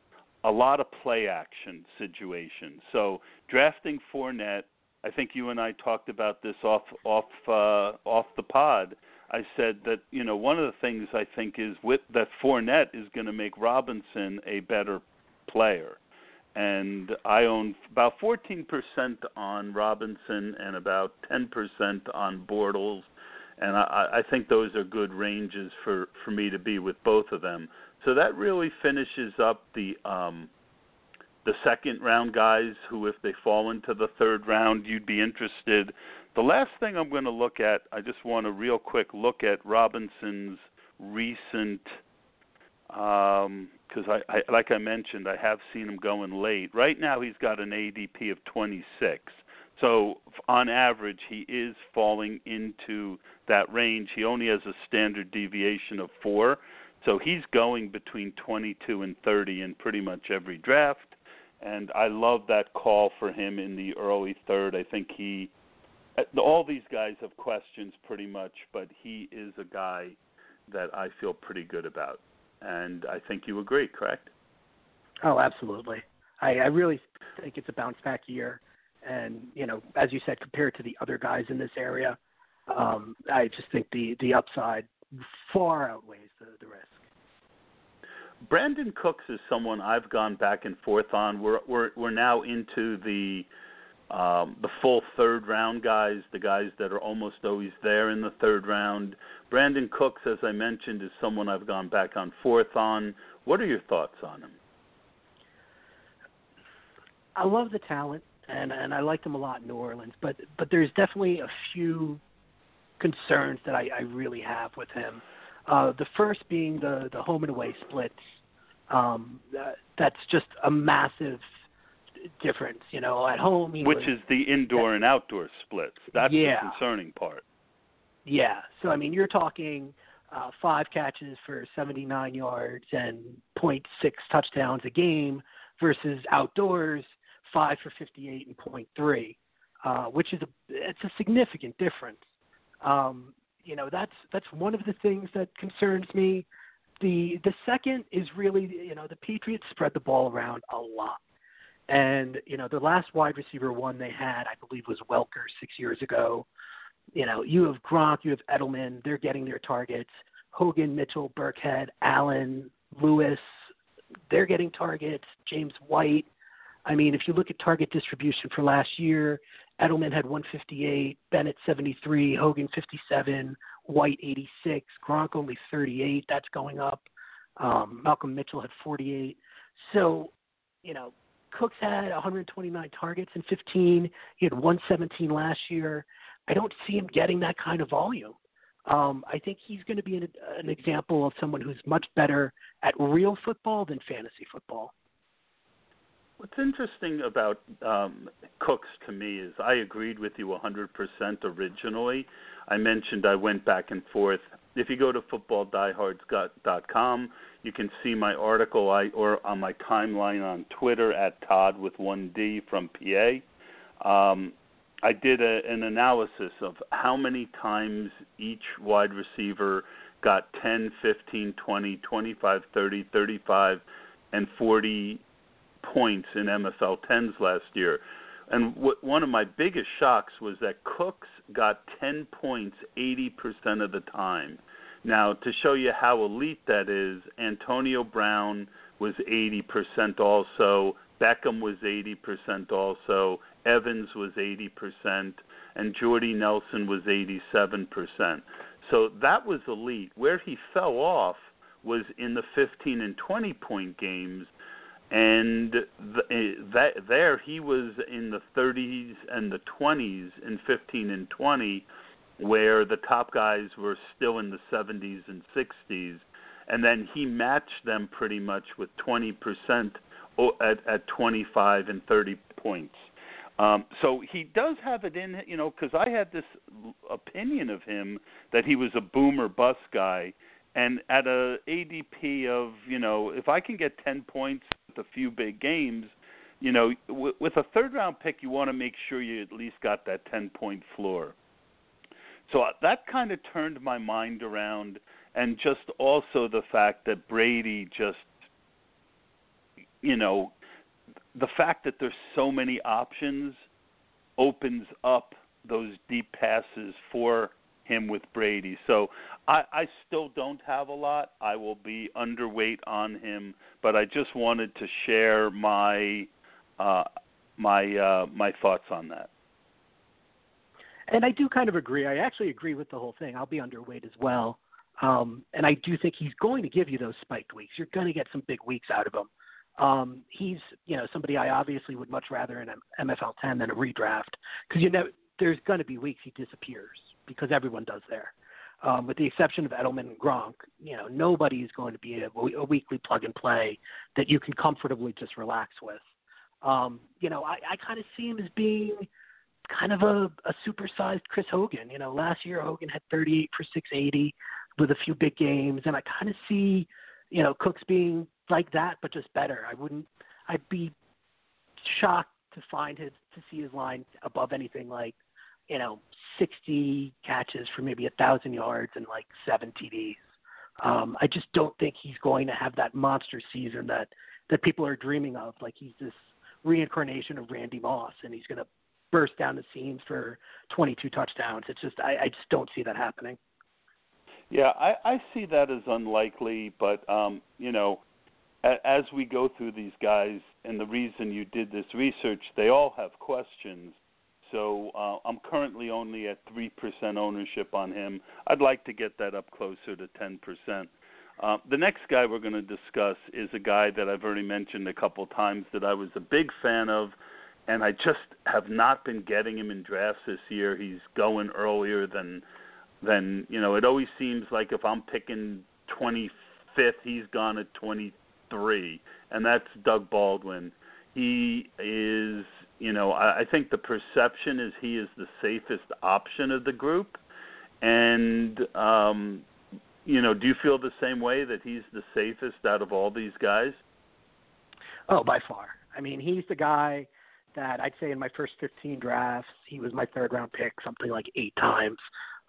a lot of play action situations. So drafting Fournette, I think you and I talked about this off off uh, off the pod. I said that, you know, one of the things I think is with that Fournette is going to make Robinson a better player. And I own about fourteen percent on Robinson and about ten percent on Bortles. And I, I think those are good ranges for, for me to be with both of them. So that really finishes up the um, the second round guys who, if they fall into the third round, you'd be interested. The last thing I'm going to look at, I just want a real quick look at Robinson's recent, because um, I, I, like I mentioned, I have seen him going late. Right now he's got an A D P of twenty-six. So on average, he is falling into that range. He only has a standard deviation of four. So he's going between twenty-two and thirty in pretty much every draft. And I love that call for him in the early third. I think he – all these guys have questions pretty much, but he is a guy that I feel pretty good about. And I think you agree, correct? Oh, absolutely. I, I really think it's a bounce-back year. And, you know, as you said, compared to the other guys in this area, um, I just think the, the upside far outweighs the, the risk. Brandon Cooks is someone I've gone back and forth on. We're we're we're now into the um, the full third round guys, the guys that are almost always there in the third round. Brandon Cooks, as I mentioned, is someone I've gone back and forth on. What are your thoughts on him? I love the talent, and and I liked him a lot in New Orleans, but but there's definitely a few concerns that I, I really have with him. Uh, the first being the, the home and away splits. Um, that, that's just a massive difference, you know. At home, he which was, is the indoor that, and outdoor splits. That's yeah. the concerning part. Yeah. So I mean, you're talking uh, five catches for seventy-nine yards and zero point six touchdowns a game versus outdoors five for fifty-eight and zero point three, uh, which is a it's a significant difference. Um, You know, that's that's one of the things that concerns me. The the second is really, you know, the Patriots spread the ball around a lot. And, you know, the last wide receiver one they had, I believe, was Welker six years ago. You know, you have Gronk, you have Edelman. They're getting their targets. Hogan, Mitchell, Burkhead, Allen, Lewis, they're getting targets. James White. I mean, if you look at target distribution for last year, Edelman had one fifty-eight, Bennett seventy-three, Hogan fifty-seven, White eighty-six, Gronk only thirty-eight. That's going up. Um, Malcolm Mitchell had forty-eight. So, you know, Cooks had one hundred twenty-nine targets in fifteen. He had one seventeen last year. I don't see him getting that kind of volume. Um, I think he's going to be an, an example of someone who's much better at real football than fantasy football. What's interesting about um, Cooks to me is I agreed with you one hundred percent originally. I mentioned I went back and forth. If you go to football diehards dot com, you can see my article I, or on my timeline on Twitter at Todd with one D from P A. Um, I did a, an analysis of how many times each wide receiver got ten, fifteen, twenty, twenty-five, thirty, thirty-five, and forty points in M F L tens last year. And w- one of my biggest shocks was that Cooks got ten points eighty percent of the time. Now, to show you how elite that is, Antonio Brown was eighty percent also, Beckham was eighty percent also, Evans was eighty percent, and Jordy Nelson was eighty-seven percent. So that was elite. Where he fell off was in the fifteen and twenty point games. And th- that, there he was in the thirties and the twenties in fifteen and twenty, where the top guys were still in the seventies and sixties. And then he matched them pretty much with twenty percent at, at twenty-five and thirty points. Um, so he does have it in, you know, because I had this opinion of him that he was a boom or bust guy. And at a A D P of, you know, if I can get ten points with a few big games, you know, w- with a third-round pick, you want to make sure you at least got that ten-point floor. So that kind of turned my mind around, and just also the fact that Brady just, you know, the fact that there's so many options opens up those deep passes for him with Brady. So I, I still don't have a lot. I will be underweight on him, but I just wanted to share my uh, my uh, my thoughts on that. And I do kind of agree. I actually agree with the whole thing. I'll be underweight as well. Um, and I do think he's going to give you those spiked weeks. You're going to get some big weeks out of him. Um, he's, you know, somebody I obviously would much rather in an M F L ten than a redraft, because you know there's going to be weeks he disappears because everyone does there. Um, with the exception of Edelman and Gronk, you know, nobody's going to be a, a weekly plug and play that you can comfortably just relax with. Um, you know, I, I kind of see him as being kind of a, a supersized Chris Hogan. You know, last year Hogan had thirty-eight for six eighty with a few big games, and I kind of see, you know, Cooks being like that, but just better. I wouldn't. I'd be shocked to find his to see his line above anything like, you know, sixty catches for maybe a thousand yards and like seven T Ds. Um, I just don't think he's going to have that monster season that that people are dreaming of. Like he's this reincarnation of Randy Moss, and he's going to burst down the seams for twenty-two touchdowns. It's just I, I just don't see that happening. Yeah, I, I see that as unlikely, but um, you know, as we go through these guys, and the reason you did this research, they all have questions. So uh, I'm currently only at three percent ownership on him. I'd like to get that up closer to ten percent. Uh, the next guy we're going to discuss is a guy that I've already mentioned a couple times that I was a big fan of, and I just have not been getting him in drafts this year. He's going earlier than, than you know, it always seems like if I'm picking twenty-fifth, he's gone at twenty-third. Three, and that's Doug Baldwin. He is, you know, I, I think the perception is he is the safest option of the group. And, um, you know, do you feel the same way that he's the safest out of all these guys? Oh, by far. I mean, he's the guy that I'd say in my first fifteen drafts, he was my third round pick something like eight times.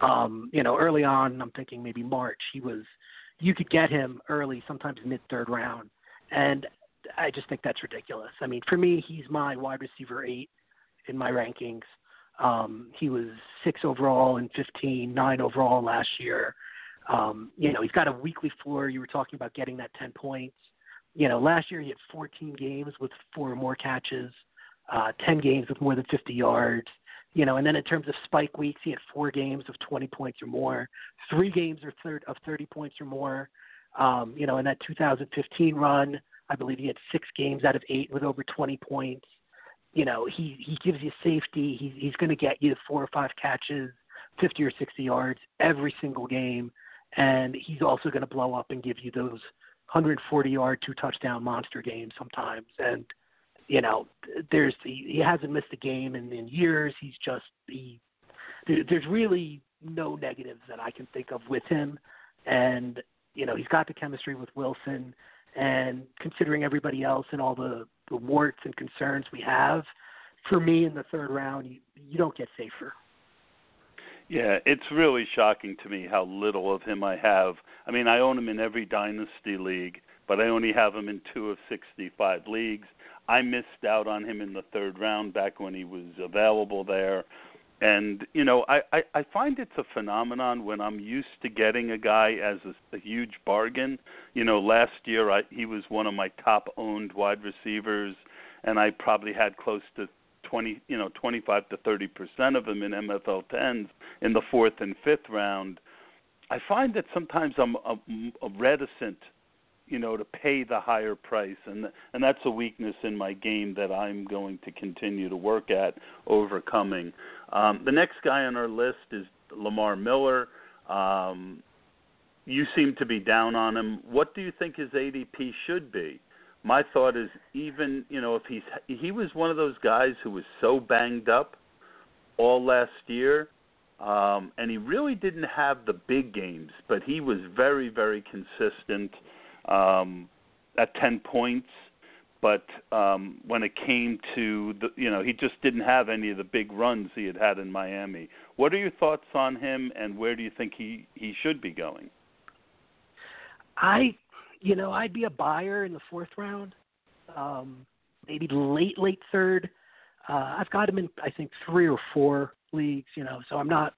Um, you know, early on, I'm thinking maybe March, he was, you could get him early, sometimes mid third round. And I just think that's ridiculous. I mean, for me, he's my wide receiver eight in my rankings. Um, he was six overall in fifteen, nine overall last year. Um, you know, he's got a weekly floor. You were talking about getting that ten points. You know, last year he had fourteen games with four or more catches, uh, ten games with more than fifty yards. You know, and then in terms of spike weeks, he had four games of twenty points or more, three games or third of thirty points or more. Um, you know, in that two thousand fifteen run, I believe he had six games out of eight with over twenty points. You know, he, he gives you safety. He, he's going to get you four or five catches, fifty or sixty yards every single game. And he's also going to blow up and give you those one hundred forty-yard, two-touchdown monster games sometimes. And you know, there's he, he hasn't missed a game in, in years. He's just he, there, there's really no negatives that I can think of with him, and you know he's got the chemistry with Wilson. And considering everybody else and all the, the warts and concerns we have, for me in the third round, you, you don't get safer. Yeah, it's really shocking to me how little of him I have. I mean, I own him in every dynasty league, but I only have him in two of sixty-five leagues. I missed out on him in the third round back when he was available there. And, you know, I, I, I find it's a phenomenon when I'm used to getting a guy as a, a huge bargain. You know, last year I, he was one of my top-owned wide receivers, and I probably had close to twenty, you know, twenty-five to thirty percent of them in M F L tens in the fourth and fifth round. I find that sometimes I'm a, a reticent you know, to pay the higher price. And and that's a weakness in my game that I'm going to continue to work at overcoming. Um, the next guy on our list is Lamar Miller. Um, you seem to be down on him. What do you think his A D P should be? My thought is even, you know, if he's, he was one of those guys who was so banged up all last year, um, and he really didn't have the big games, but he was very, very consistent Um, at ten points, but um, when it came to, the, you know, he just didn't have any of the big runs he had had in Miami. What are your thoughts on him, and where do you think he, he should be going? I, you know, I'd be a buyer in the fourth round, um, maybe late, late third. Uh, I've got him in, I think, three or four leagues, you know, so I'm not,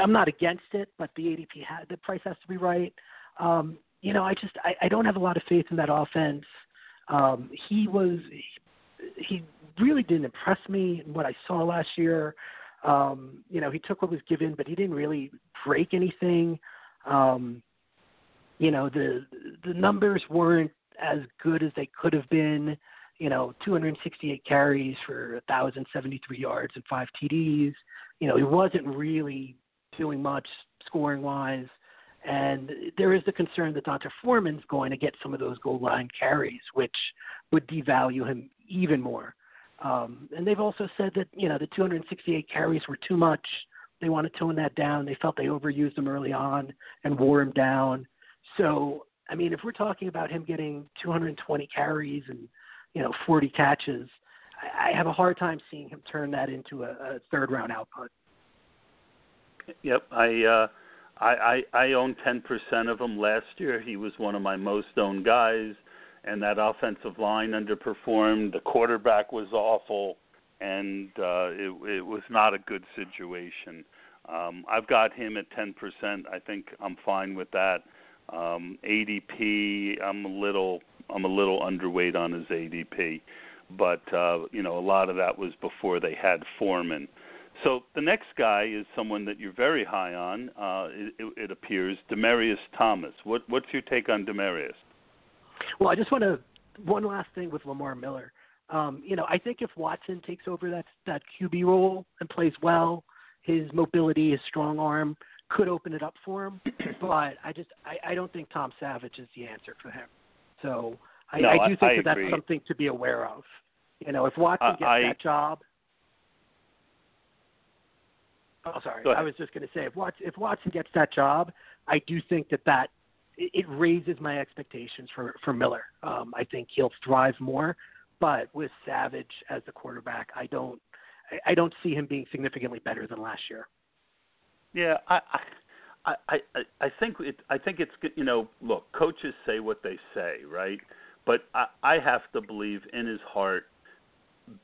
I'm not against it, but the A D P, ha- the price has to be right. Um, you know, I just, I, I don't have a lot of faith in that offense. Um, he was, he really didn't impress me in what I saw last year. Um, you know, he took what was given, but he didn't really break anything. Um, you know, the, the numbers weren't as good as they could have been. You know, two hundred sixty-eight carries for one thousand seventy-three yards and five T Ds. You know, he wasn't really doing much scoring-wise. And there is the concern that D'Onta Foreman's going to get some of those goal-line carries, which would devalue him even more. Um, and they've also said that, you know, the two hundred sixty-eight carries were too much. They want to tone that down. They felt they overused him early on and wore him down. So, I mean, if we're talking about him getting two hundred twenty carries and, you know, forty catches, I have a hard time seeing him turn that into a, a third-round output. Yep, I, uh, I I I owned ten percent of him last year. He was one of my most owned guys, and that offensive line underperformed. The quarterback was awful, and uh, it, it was not a good situation. Um, I've got him at ten percent. I think I'm fine with that. Um, A D P, I'm a little I'm a little underweight on his A D P, but uh, you know, a lot of that was before they had Foreman. So the next guy is someone that you're very high on. Uh, it, it appears, Demaryius Thomas. What, what's your take on Demaryius? Well, I just want to one last thing with Lamar Miller. Um, you know, I think if Watson takes over that that Q B role and plays well, his mobility, his strong arm could open it up for him, but I just I, I don't think Tom Savage is the answer for him. So I, no, I do think I, I that that's agree. something to be aware of. You know, if Watson uh, gets I, that job. Oh, sorry. I was just going to say, if Watson, if Watson gets that job, I do think that that it raises my expectations for, for Miller. Um, I think he'll thrive more, but with Savage as the quarterback, I don't I, I don't see him being significantly better than last year. Yeah, I, I, I, I think it. I think it's you know, look, coaches say what they say, right? But I, I have to believe in his heart,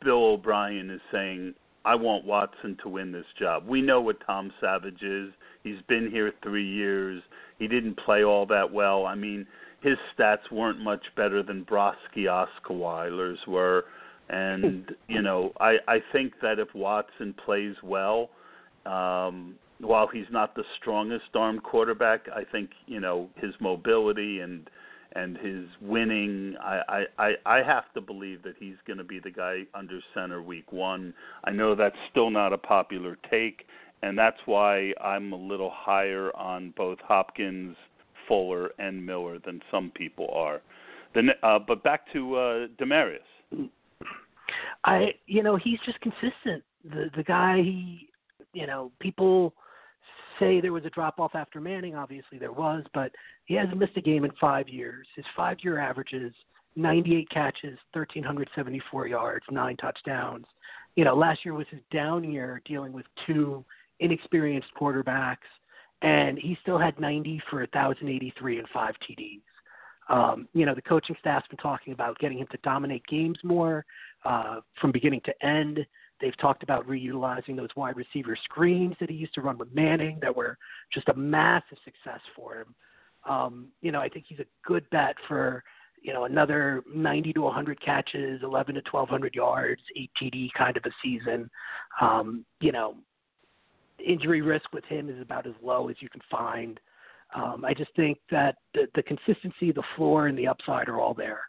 Bill O'Brien is saying, "I want Watson to win this job." We know what Tom Savage is. He's been here three years. He didn't play all that well. I mean, his stats weren't much better than Broski Osweiler's were, and you know, I, I think that if Watson plays well. Um, While he's not the strongest arm quarterback, I think, you know, his mobility and and his winning, I, I, I have to believe that he's going to be the guy under center week one. I know that's still not a popular take, and that's why I'm a little higher on both Hopkins, Fuller, and Miller than some people are. The, uh, but back to uh, Demaryius. I, you know, he's just consistent. The, the guy, he, you know, people say there was a drop-off after Manning. Obviously there was, but he hasn't missed a game in five years. His five-year average is ninety-eight catches, one thousand three hundred seventy-four yards, nine touchdowns. You know, last year was his down year dealing with two inexperienced quarterbacks, and he still had ninety for one thousand eighty-three and five T Ds. Um, you know, the coaching staff's been talking about getting him to dominate games more uh, from beginning to end. They've talked about reutilizing those wide receiver screens that he used to run with Manning that were just a massive success for him. Um, you know, I think he's a good bet for, you know, another ninety to one hundred catches, eleven to twelve hundred yards, eight T D kind of a season. Um, you know, injury risk with him is about as low as you can find. Um, I just think that the, the consistency, the floor, and the upside are all there.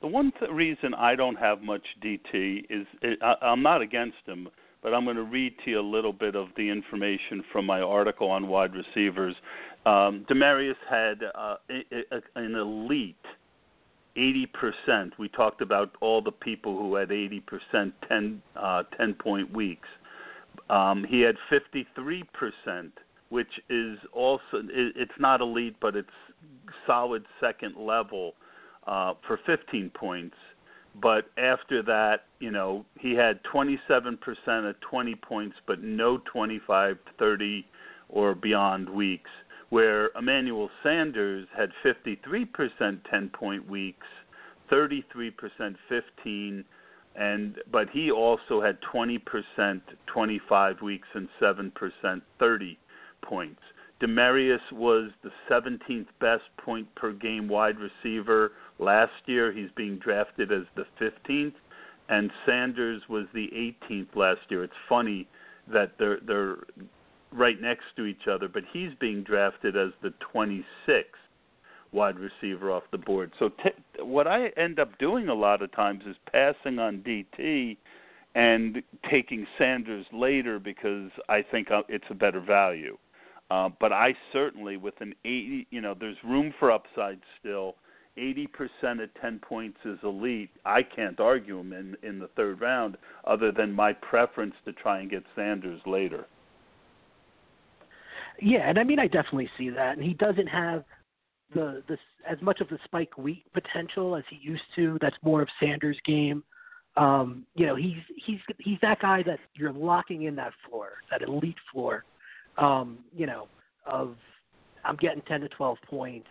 The one th- reason I don't have much D T is it, I, I'm not against him, but I'm going to read to you a little bit of the information from my article on wide receivers. Um, Demaryius had uh, a, a, an elite eighty percent. We talked about all the people who had eighty percent ten-point weeks. Um, he had fifty-three percent, which is also it, it's not elite, but it's solid second level. Uh, for fifteen points, but after that, you know, he had twenty-seven percent of twenty points, but no twenty-five, thirty, or beyond weeks, where Emmanuel Sanders had fifty-three percent ten-point weeks, thirty-three percent fifteen, And but he also had twenty percent, twenty-five weeks, and seven percent, thirty points. Demarius was the seventeenth best point per game wide receiver last year. He's being drafted as the fifteenth, and Sanders was the eighteenth last year. It's funny that they're they're right next to each other, but he's being drafted as the twenty-sixth wide receiver off the board. So t- what I end up doing a lot of times is passing on D T and taking Sanders later because I think it's a better value. Uh, but I certainly, with an eighty, you know, there's room for upside still. eighty percent of ten points is elite. I can't argue him in, in the third round other than my preference to try and get Sanders later. Yeah, and I mean, I definitely see that. And he doesn't have the, the as much of the Spike Wheat potential as he used to. That's more of Sanders' game. Um, you know, he's he's he's that guy that you're locking in that floor, that elite floor. Um, you know, of I'm getting ten to twelve points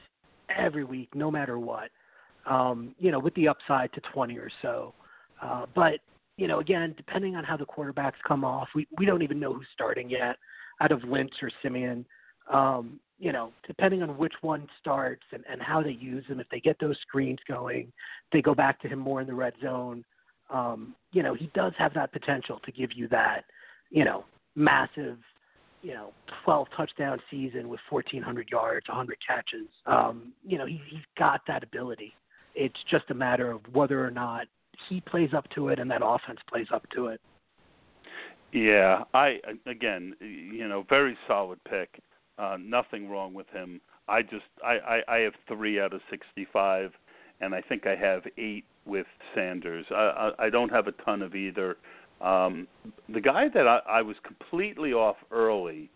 every week, no matter what, um, you know, with the upside to twenty or so. Uh, but, you know, again, depending on how the quarterbacks come off, we, we don't even know who's starting yet out of Lynch or Simeon, um, you know, depending on which one starts and, and how they use him. If they get those screens going, they go back to him more in the red zone. Um, you know, he does have that potential to give you that, you know, massive, you know, twelve touchdown season with fourteen hundred yards, one hundred catches. Um, you know, he, he's got that ability. It's just a matter of whether or not he plays up to it and that offense plays up to it. Yeah, I, again, you know, very solid pick. Uh, nothing wrong with him. I just, I, I, I have three out of sixty-five, and I think I have eight with Sanders. I, I, I don't have a ton of either. Um, the guy that I, I was completely off early,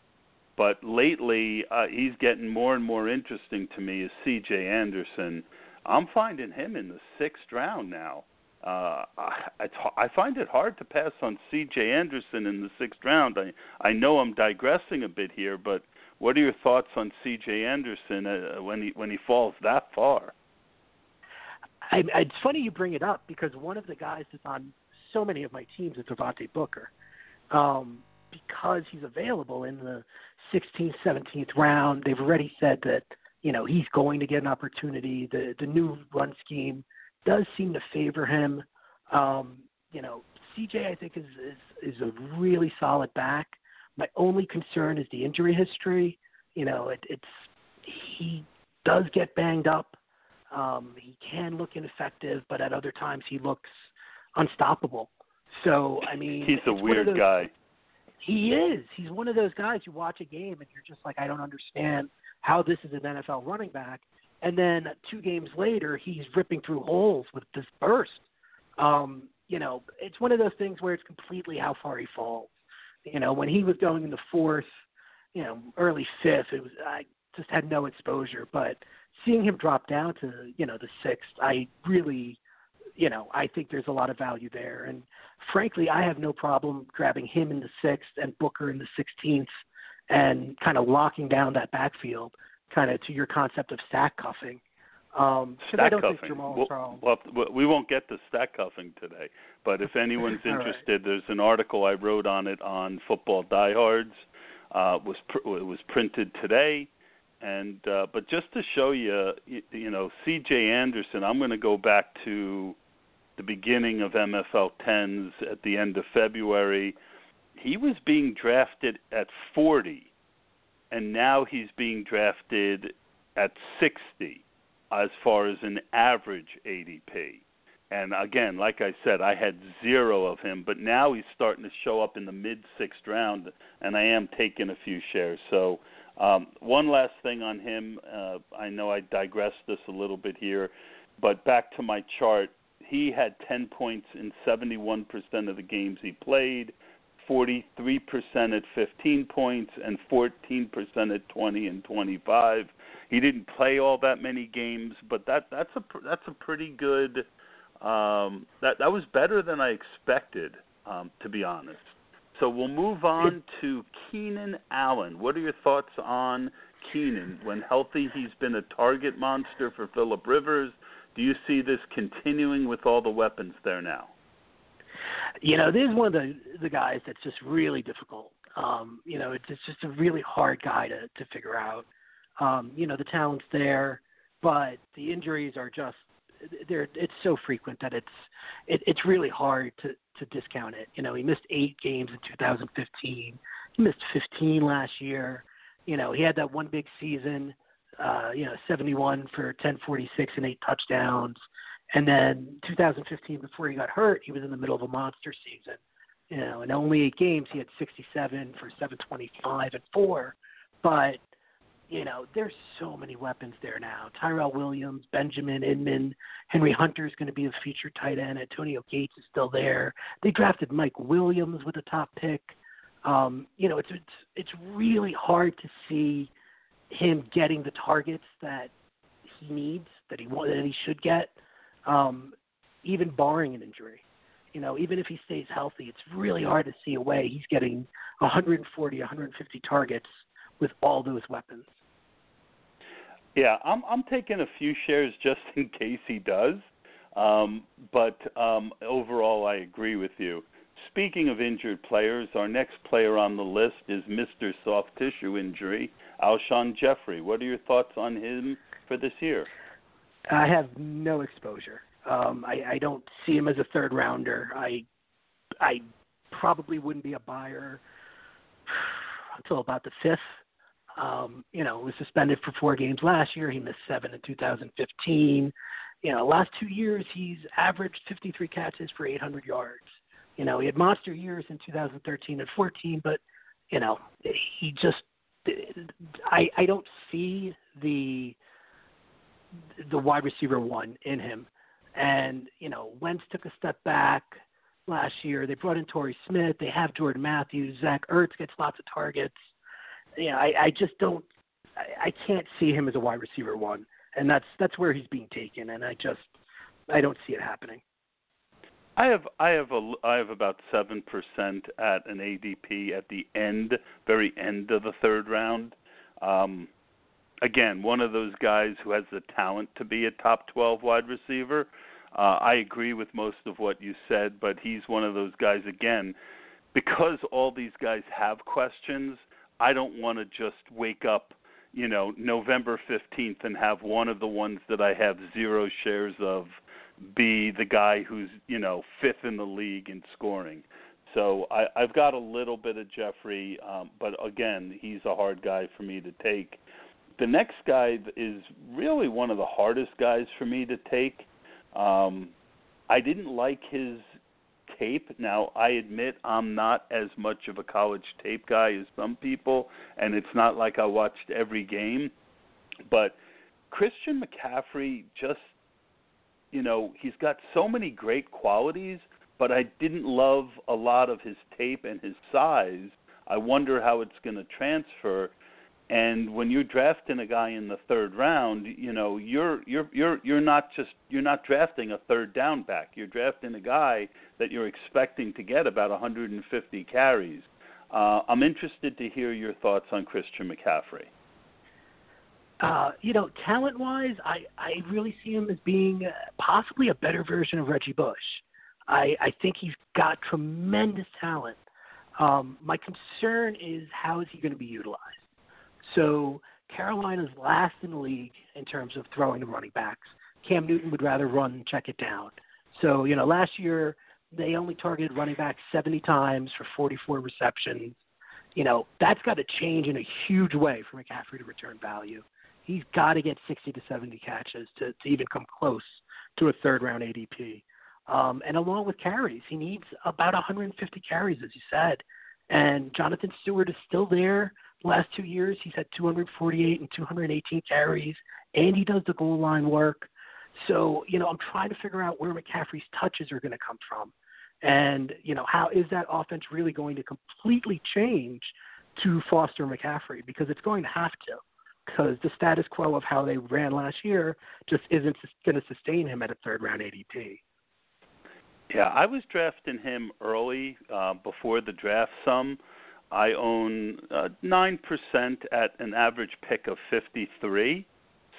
but lately uh, he's getting more and more interesting to me, is C J Anderson. I'm finding him in the sixth round now. Uh, I, it's, I find it hard to pass on C J Anderson in the sixth round. I, I know I'm digressing a bit here, but what are your thoughts on C J Anderson uh, when he when he falls that far? I, it's funny you bring it up because one of the guys that's on so many of my teams is Devontae Booker um, because he's available in the sixteenth, seventeenth round. They've already said that, you know, he's going to get an opportunity. The the new run scheme does seem to favor him. Um, you know, C J, I think, is, is, is a really solid back. My only concern is the injury history. You know, it, it's he does get banged up. Um, he can look ineffective, but at other times he looks unstoppable. So, I mean, he's a weird those, guy. He is. He's one of those guys. You watch a game and you're just like, I don't understand how this is an N F L running back. And then two games later, he's ripping through holes with this burst. Um, you know, it's one of those things where it's completely how far he falls. You know, when he was going in the fourth, you know, early fifth, it was, I just had no exposure. But seeing him drop down to, you know, the sixth, I really, you know, I think there's a lot of value there. And frankly, I have no problem grabbing him in the sixth and Booker in the sixteenth and kind of locking down that backfield, kind of to your concept of stack cuffing. Um, stack I don't cuffing. Think Jamal we'll, Charles... well, we won't get to stack cuffing today, but if anyone's interested, right. There's an article I wrote on it on Football Diehards. Uh, was pr- it was printed today. And uh, but just to show you, you, you know, C J Anderson, I'm going to go back to the beginning of M F L tens at the end of February. He was being drafted at forty, and now he's being drafted at sixty as far as an average A D P. And again, like I said, I had zero of him, but now he's starting to show up in the mid-sixth round, and I am taking a few shares. So um, one last thing on him. Uh, I know I digressed this a little bit here, but back to my chart. He had ten points in seventy-one percent of the games he played, forty-three percent at fifteen points, and fourteen percent at twenty and twenty-five. He didn't play all that many games, but that that's a that's a pretty good um, that that was better than I expected, um, to be honest. So we'll move on to Keenan Allen. What are your thoughts on Keenan? When healthy, he's been a target monster for Phillip Rivers. Do you see this continuing with all the weapons there now? You know, this is one of the, the guys that's just really difficult. Um, you know, it's, it's just a really hard guy to, to figure out. Um, you know, the talent's there, but the injuries are just there. It's so frequent that it's it, it's really hard to, to discount it. You know, he missed eight games in two thousand fifteen. He missed fifteen last year. You know, he had that one big season, uh, you know, seventy-one for ten forty-six and eight touchdowns. And then two thousand fifteen, before he got hurt, he was in the middle of a monster season. You know, in only eight games, he had sixty-seven for seven twenty-five and four. But, you know, there's so many weapons there now. Tyrell Williams, Benjamin Inman, Henry Hunter is going to be a featured tight end. Antonio Gates is still there. They drafted Mike Williams with a top pick. Um, you know, it's, it's it's really hard to see him getting the targets that he needs, that he that he should get, um, even barring an injury. You know, even if he stays healthy, it's really hard to see a way he's getting one forty, one fifty targets with all those weapons. Yeah, I'm I'm taking a few shares just in case he does, um, but um, overall I agree with you. Speaking of injured players, our next player on the list is Mister Soft Tissue Injury, Alshon Jeffrey. What are your thoughts on him for this year? I have no exposure. Um, I, I don't see him as a third rounder. I I probably wouldn't be a buyer until about the fifth. Um, you know, was suspended for four games last year. He missed seven in two thousand fifteen. You know, last two years he's averaged fifty-three catches for eight hundred yards. You know, he had monster years in two thousand thirteen and fourteen, but, you know, he just – I I don't see the the wide receiver one in him. And, you know, Wentz took a step back last year. They brought in Torrey Smith. They have Jordan Matthews. Zach Ertz gets lots of targets. You know, I, I just don't – I can't see him as a wide receiver one, and that's that's where he's being taken, and I just – I don't see it happening. I have I have a I have about seven percent at an A D P at the end, very end of the third round. Um, again, one of those guys who has the talent to be a top twelve wide receiver. Uh, I agree with most of what you said, but he's one of those guys again because all these guys have questions. I don't want to just wake up, you know, November fifteenth and have one of the ones that I have zero shares of be the guy who's, you know, fifth in the league in scoring. So I, I've got a little bit of Jeffrey, um, but again, he's a hard guy for me to take. The next guy is really one of the hardest guys for me to take. Um, I didn't like his tape. Now, I admit I'm not as much of a college tape guy as some people, and it's not like I watched every game, but Christian McCaffrey just, you know, he's got so many great qualities, but I didn't love a lot of his tape and his size. I wonder how it's going to transfer. And when you're drafting a guy in the third round, you know, you're you're you're you're not just you're not drafting a third down back. You're drafting a guy that you're expecting to get about one hundred fifty carries. Uh, I'm interested to hear your thoughts on Christian McCaffrey. Uh, you know, talent-wise, I, I really see him as being possibly a better version of Reggie Bush. I, I think he's got tremendous talent. Um, my concern is how is he going to be utilized? So Carolina's last in the league in terms of throwing to running backs. Cam Newton would rather run and check it down. So, you know, last year they only targeted running backs seventy times for forty-four receptions. You know, that's got to change in a huge way for McCaffrey to return value. He's got to get sixty to seventy catches to, to even come close to a third-round A D P. Um, and along with carries, he needs about one hundred fifty carries, as you said. And Jonathan Stewart is still there. The last two years, he's had two hundred forty-eight and two hundred eighteen carries, and he does the goal line work. So, you know, I'm trying to figure out where McCaffrey's touches are going to come from. And, you know, how is that offense really going to completely change to foster McCaffrey? Because it's going to have to. Because the status quo of how they ran last year just isn't going to sustain him at a third-round A D P. Yeah, I was drafting him early uh, before the draft some. I own uh, nine percent at an average pick of fifty-three.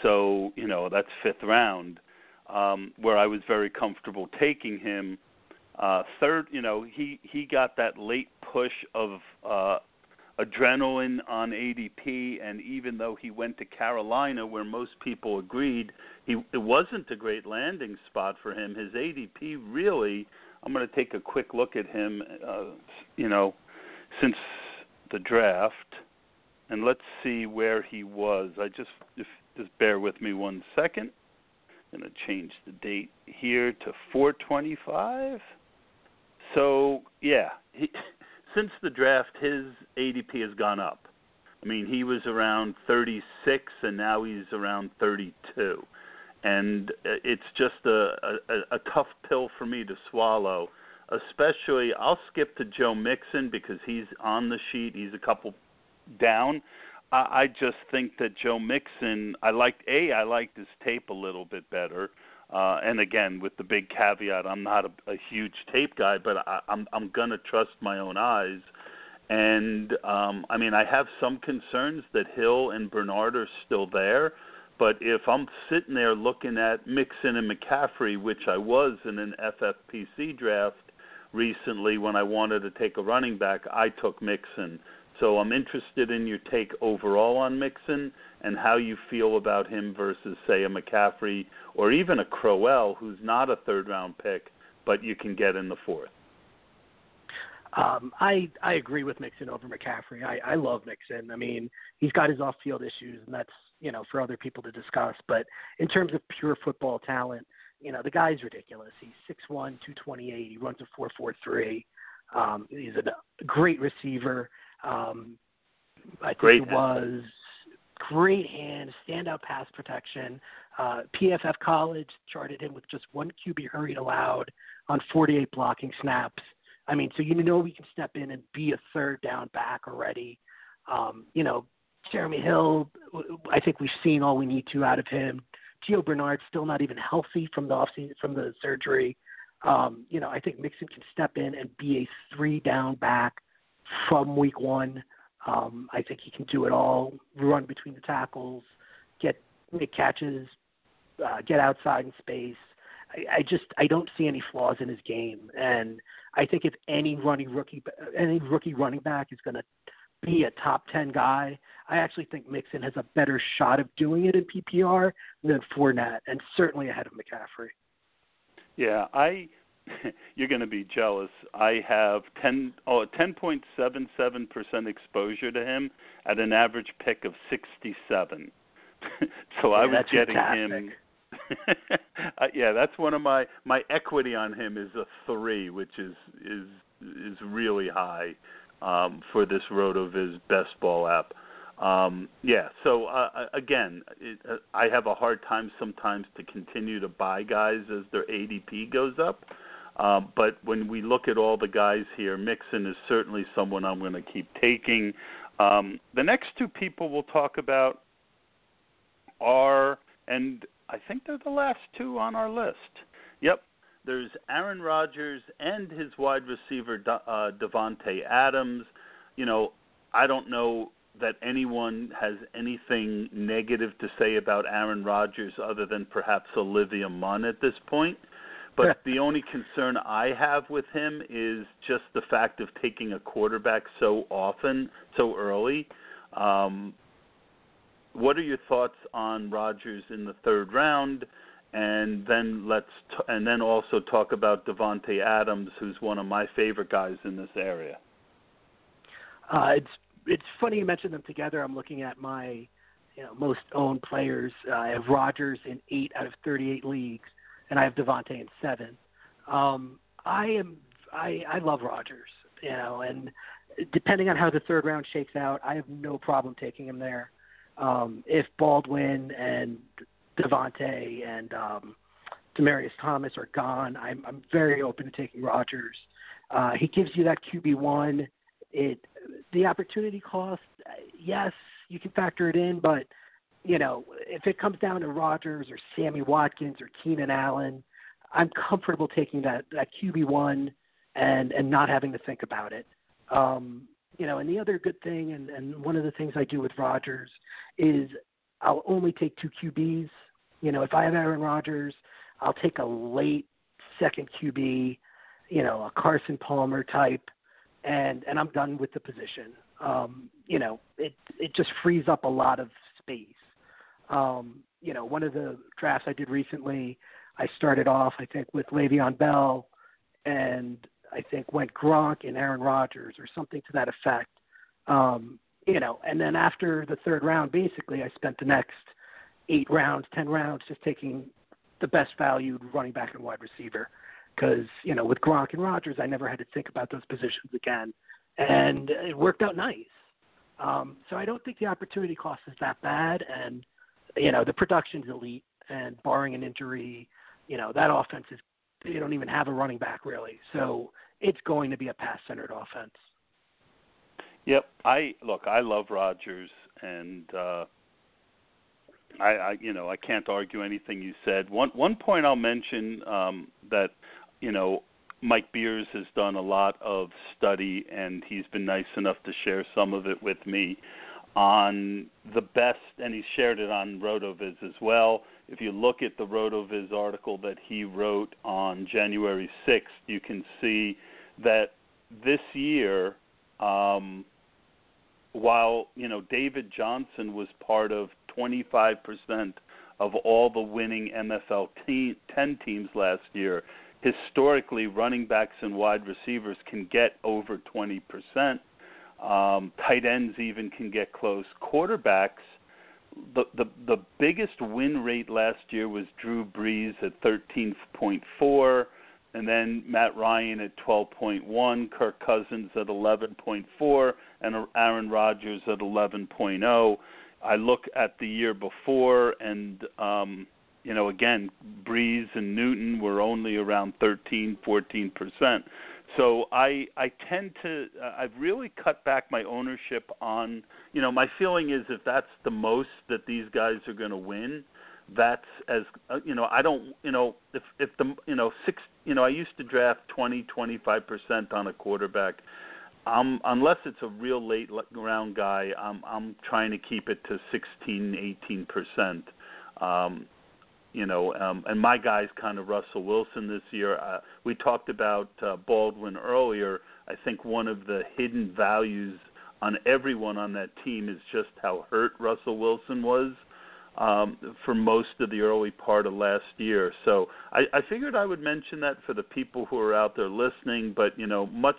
So, you know, that's fifth round, um, where I was very comfortable taking him. Uh, third, you know, he, he got that late push of uh, adrenaline on A D P, and even though he went to Carolina, where most people agreed he it wasn't a great landing spot for him, his A D P really, I'm going to take a quick look at him, uh, you know, since the draft, and let's see where he was. I just, if, just bear with me one second. I'm going to change the date here to four twenty-five. So, yeah, he, since the draft, his A D P has gone up. I mean, he was around thirty-six, and now he's around thirty-two. And it's just a, a, a tough pill for me to swallow, especially I'll skip to Joe Mixon because he's on the sheet. He's a couple down. I just think that Joe Mixon, I liked, A, I liked his tape a little bit better. Uh, and, again, with the big caveat, I'm not a, a huge tape guy, but I, I'm, I'm going to trust my own eyes. And, um, I mean, I have some concerns that Hill and Bernard are still there. But if I'm sitting there looking at Mixon and McCaffrey, which I was in an F F P C draft recently when I wanted to take a running back, I took Mixon. So I'm interested in your take overall on Mixon and how you feel about him versus, say, a McCaffrey or even a Crowell, who's not a third-round pick, but you can get in the fourth. Um, I, I agree with Mixon over McCaffrey. I, I love Mixon. I mean, he's got his off-field issues, and that's, you know, for other people to discuss. But in terms of pure football talent, you know, the guy's ridiculous. He's six one, two twenty-eight. He runs a four four three. Um, he's a great receiver. Um, I think great it was great hand, standout pass protection. Uh, P F F College charted him with just one Q B hurried allowed on forty-eight blocking snaps. I mean, so you know we can step in and be a third down back already. Um, you know, Jeremy Hill, I think we've seen all we need to out of him. Gio Bernard still not even healthy from the offseason, from the surgery. Um, you know, I think Mixon can step in and be a three down back from week one. Um, I think he can do it all, run between the tackles, get make catches, uh, get outside in space. I, I just I don't see any flaws in his game. And I think if any running rookie any rookie running back is going to be a top ten guy, I actually think Mixon has a better shot of doing it in P P R than Fournette, and certainly ahead of McCaffrey. Yeah, I... You're going to be jealous. I have ten, oh, ten point seven seven percent exposure to him at an average pick of sixty-seven. So yeah, I was getting fantastic. Him. uh, yeah, that's one of my, my equity on him is a three, which is is is really high um, for this RotoViz best ball app. Um, yeah, so uh, again, it, uh, I have a hard time sometimes to continue to buy guys as their A D P goes up. Um, but when we look at all the guys here, Mixon is certainly someone I'm going to keep taking. Um, the next two people we'll talk about are, and I think they're the last two on our list. Yep, there's Aaron Rodgers and his wide receiver, uh, Devontae Adams. You know, I don't know that anyone has anything negative to say about Aaron Rodgers other than perhaps Olivia Munn at this point. But the only concern I have with him is just the fact of taking a quarterback so often, so early. Um, what are your thoughts on Rodgers in the third round? And then let's t- and then also talk about Devontae Adams, who's one of my favorite guys in this area. Uh, it's it's funny you mention them together. I'm looking at my you know, most owned players. Uh, I have Rodgers in eight out of thirty-eight leagues. And I have Devontae in seven. Um, I am I, I love Rodgers, you know, and depending on how the third round shakes out, I have no problem taking him there. Um, if Baldwin and Devontae and um, Demaryius Thomas are gone, I'm, I'm very open to taking Rodgers. Uh, he gives you that Q B one. It the opportunity cost, yes, you can factor it in, but you know, if it comes down to Rodgers or Sammy Watkins or Keenan Allen, I'm comfortable taking that, that Q B one and, and not having to think about it. Um, you know, and the other good thing, and, and one of the things I do with Rodgers is I'll only take two Q Bs. You know, if I have Aaron Rodgers, I'll take a late second Q B you know, a Carson Palmer type, and, and I'm done with the position. Um, you know, it it just frees up a lot of space. Um, you know, one of the drafts I did recently, I started off, I think, with Le'Veon Bell, and I think went Gronk and Aaron Rodgers or something to that effect. Um, you know, and then after the third round, basically, I spent the next eight rounds, ten rounds, just taking the best valued running back and wide receiver. Because, you know, with Gronk and Rodgers, I never had to think about those positions again. And it worked out nice. Um, so I don't think the opportunity cost is that bad. And, you know, the production's elite. And barring an injury, you know, that offense is, they don't even have a running back really. So it's going to be a pass-centered offense. Yep. I look, I love Rodgers, and uh, I, I, you know, I can't argue anything you said. One one point I'll mention um, that, you know, Mike Beers has done a lot of study, and he's been nice enough to share some of it with me on the best, and he's shared it on RotoViz as well. If you look at the RotoViz article that he wrote on January sixth, you can see that this year, um, while, you know, David Johnson was part of twenty-five percent of all the winning M F L ten teams last year, historically running backs and wide receivers can get over twenty percent. Um, tight ends even can get close. Quarterbacks, The, the the biggest win rate last year was Drew Brees at thirteen point four, and then Matt Ryan at twelve point one, Kirk Cousins at eleven point four, and Aaron Rodgers at eleven point oh. I look at the year before, and, um, you know, again, Brees and Newton were only around thirteen, fourteen percent. So I I tend to uh, – I've really cut back my ownership on – you know, my feeling is if that's the most that these guys are going to win, that's as uh, – you know, I don't – you know, if if the – you know, six – you know, I used to draft twenty, twenty-five percent on a quarterback. Um, unless it's a real late round guy, I'm, I'm trying to keep it to sixteen, eighteen percent. Um, You know, um, and my guy's kind of Russell Wilson this year. Uh, we talked about uh, Baldwin earlier. I think one of the hidden values on everyone on that team is just how hurt Russell Wilson was um, for most of the early part of last year. So I, I figured I would mention that for the people who are out there listening. But, you know, much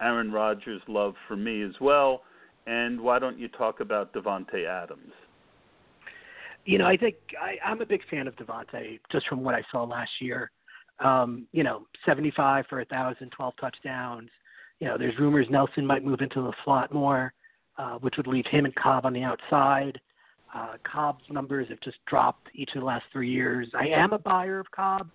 Aaron Rodgers love for me as well. And why don't you talk about Devontae Adams? You know, I think I, I'm a big fan of Devontae just from what I saw last year. Um, you know, seventy-five for one thousand, twelve touchdowns. You know, there's rumors Nelson might move into the slot more, uh, which would leave him and Cobb on the outside. Uh, Cobb's numbers have just dropped each of the last three years. I am a buyer of Cobb,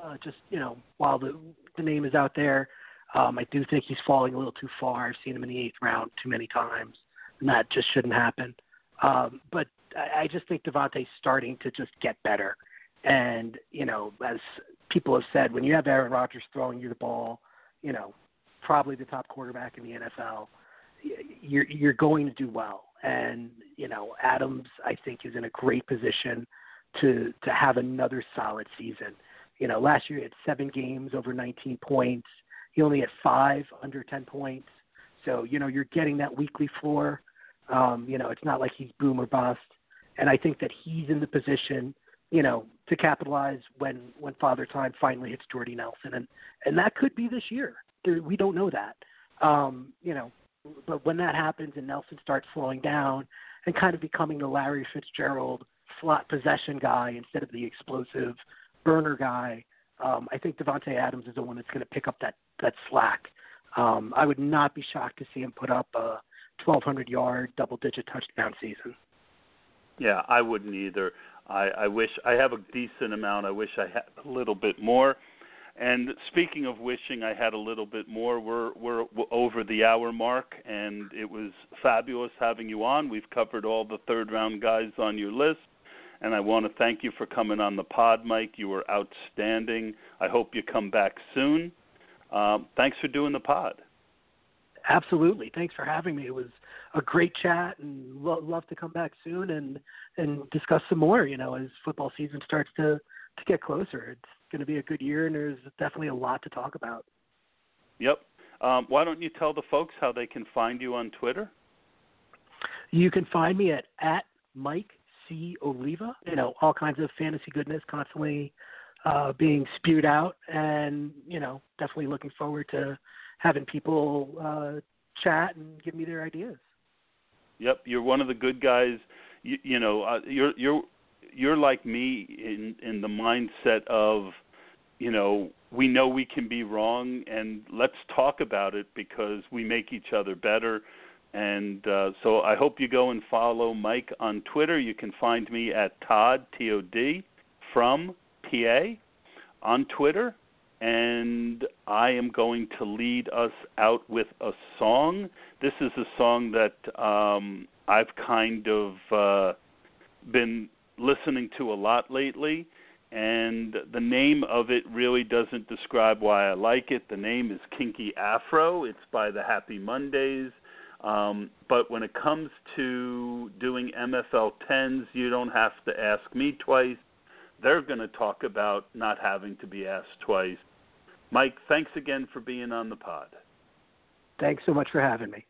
uh, just, you know, while the, the name is out there. Um, I do think he's falling a little too far. I've seen him in the eighth round too many times, and that just shouldn't happen. Um, but I just think Devontae's starting to just get better. And, you know, as people have said, when you have Aaron Rodgers throwing you the ball, you know, probably the top quarterback in the N F L, you're, you're going to do well. And, you know, Adams, I think, is in a great position to, to have another solid season. You know, last year he had seven games over nineteen points. He only had five under ten points. So, you know, you're getting that weekly floor. Um, you know, it's not like he's boom or bust. And I think that he's in the position, you know, to capitalize when, when Father Time finally hits Jordy Nelson. And, and that could be this year. There, we don't know that, um, you know. But when that happens and Nelson starts slowing down and kind of becoming the Larry Fitzgerald slot possession guy instead of the explosive burner guy, um, I think Devontae Adams is the one that's going to pick up that, that slack. Um, I would not be shocked to see him put up a twelve hundred yard double-digit touchdown season. Yeah, I wouldn't either. I, I wish I have a decent amount. I wish I had a little bit more. And speaking of wishing I had a little bit more, we're we're over the hour mark, and it was fabulous having you on. We've covered all the third-round guys on your list, and I want to thank you for coming on the pod, Mike. You were outstanding. I hope you come back soon. Um, thanks for doing the pod. Absolutely. Thanks for having me. It was a great chat, and lo- love to come back soon and, and discuss some more, you know, as football season starts to, to get closer. It's going to be a good year, and there's definitely a lot to talk about. Yep. Um, why don't you tell the folks how they can find you on Twitter? You can find me at, at Mike C. Oliva. You know, all kinds of fantasy goodness constantly uh, being spewed out, and, you know, definitely looking forward to having people uh, chat and give me their ideas. Yep, you're one of the good guys. You, you know, uh, you're you're you're like me in in the mindset of, you know, we know we can be wrong, and let's talk about it because we make each other better. And uh, so I hope you go and follow Mike on Twitter. You can find me at Todd, T O D, from P A on Twitter. And I am going to lead us out with a song. This is a song that um, I've kind of uh, been listening to a lot lately. And the name of it really doesn't describe why I like it. The name is Kinky Afro. It's by the Happy Mondays. Um, but when it comes to doing M F L tens, you don't have to ask me twice. They're going to talk about not having to be asked twice. Mike, thanks again for being on the pod. Thanks so much for having me.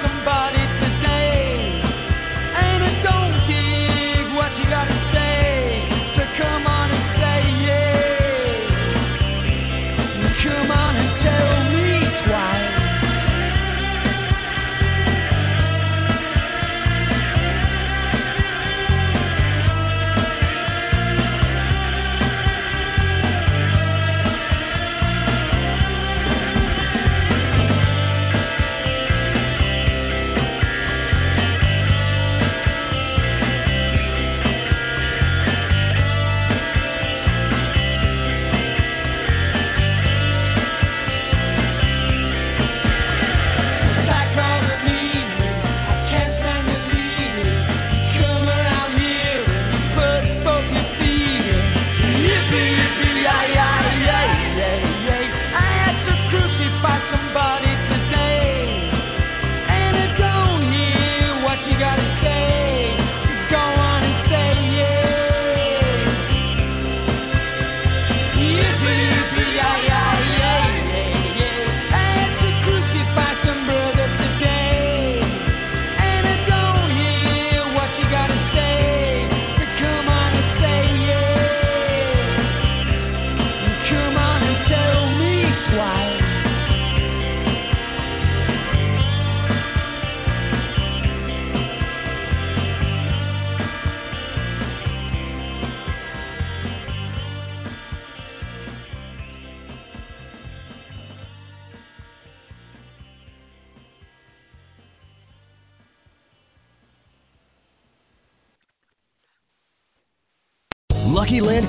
Somebody Lucky Land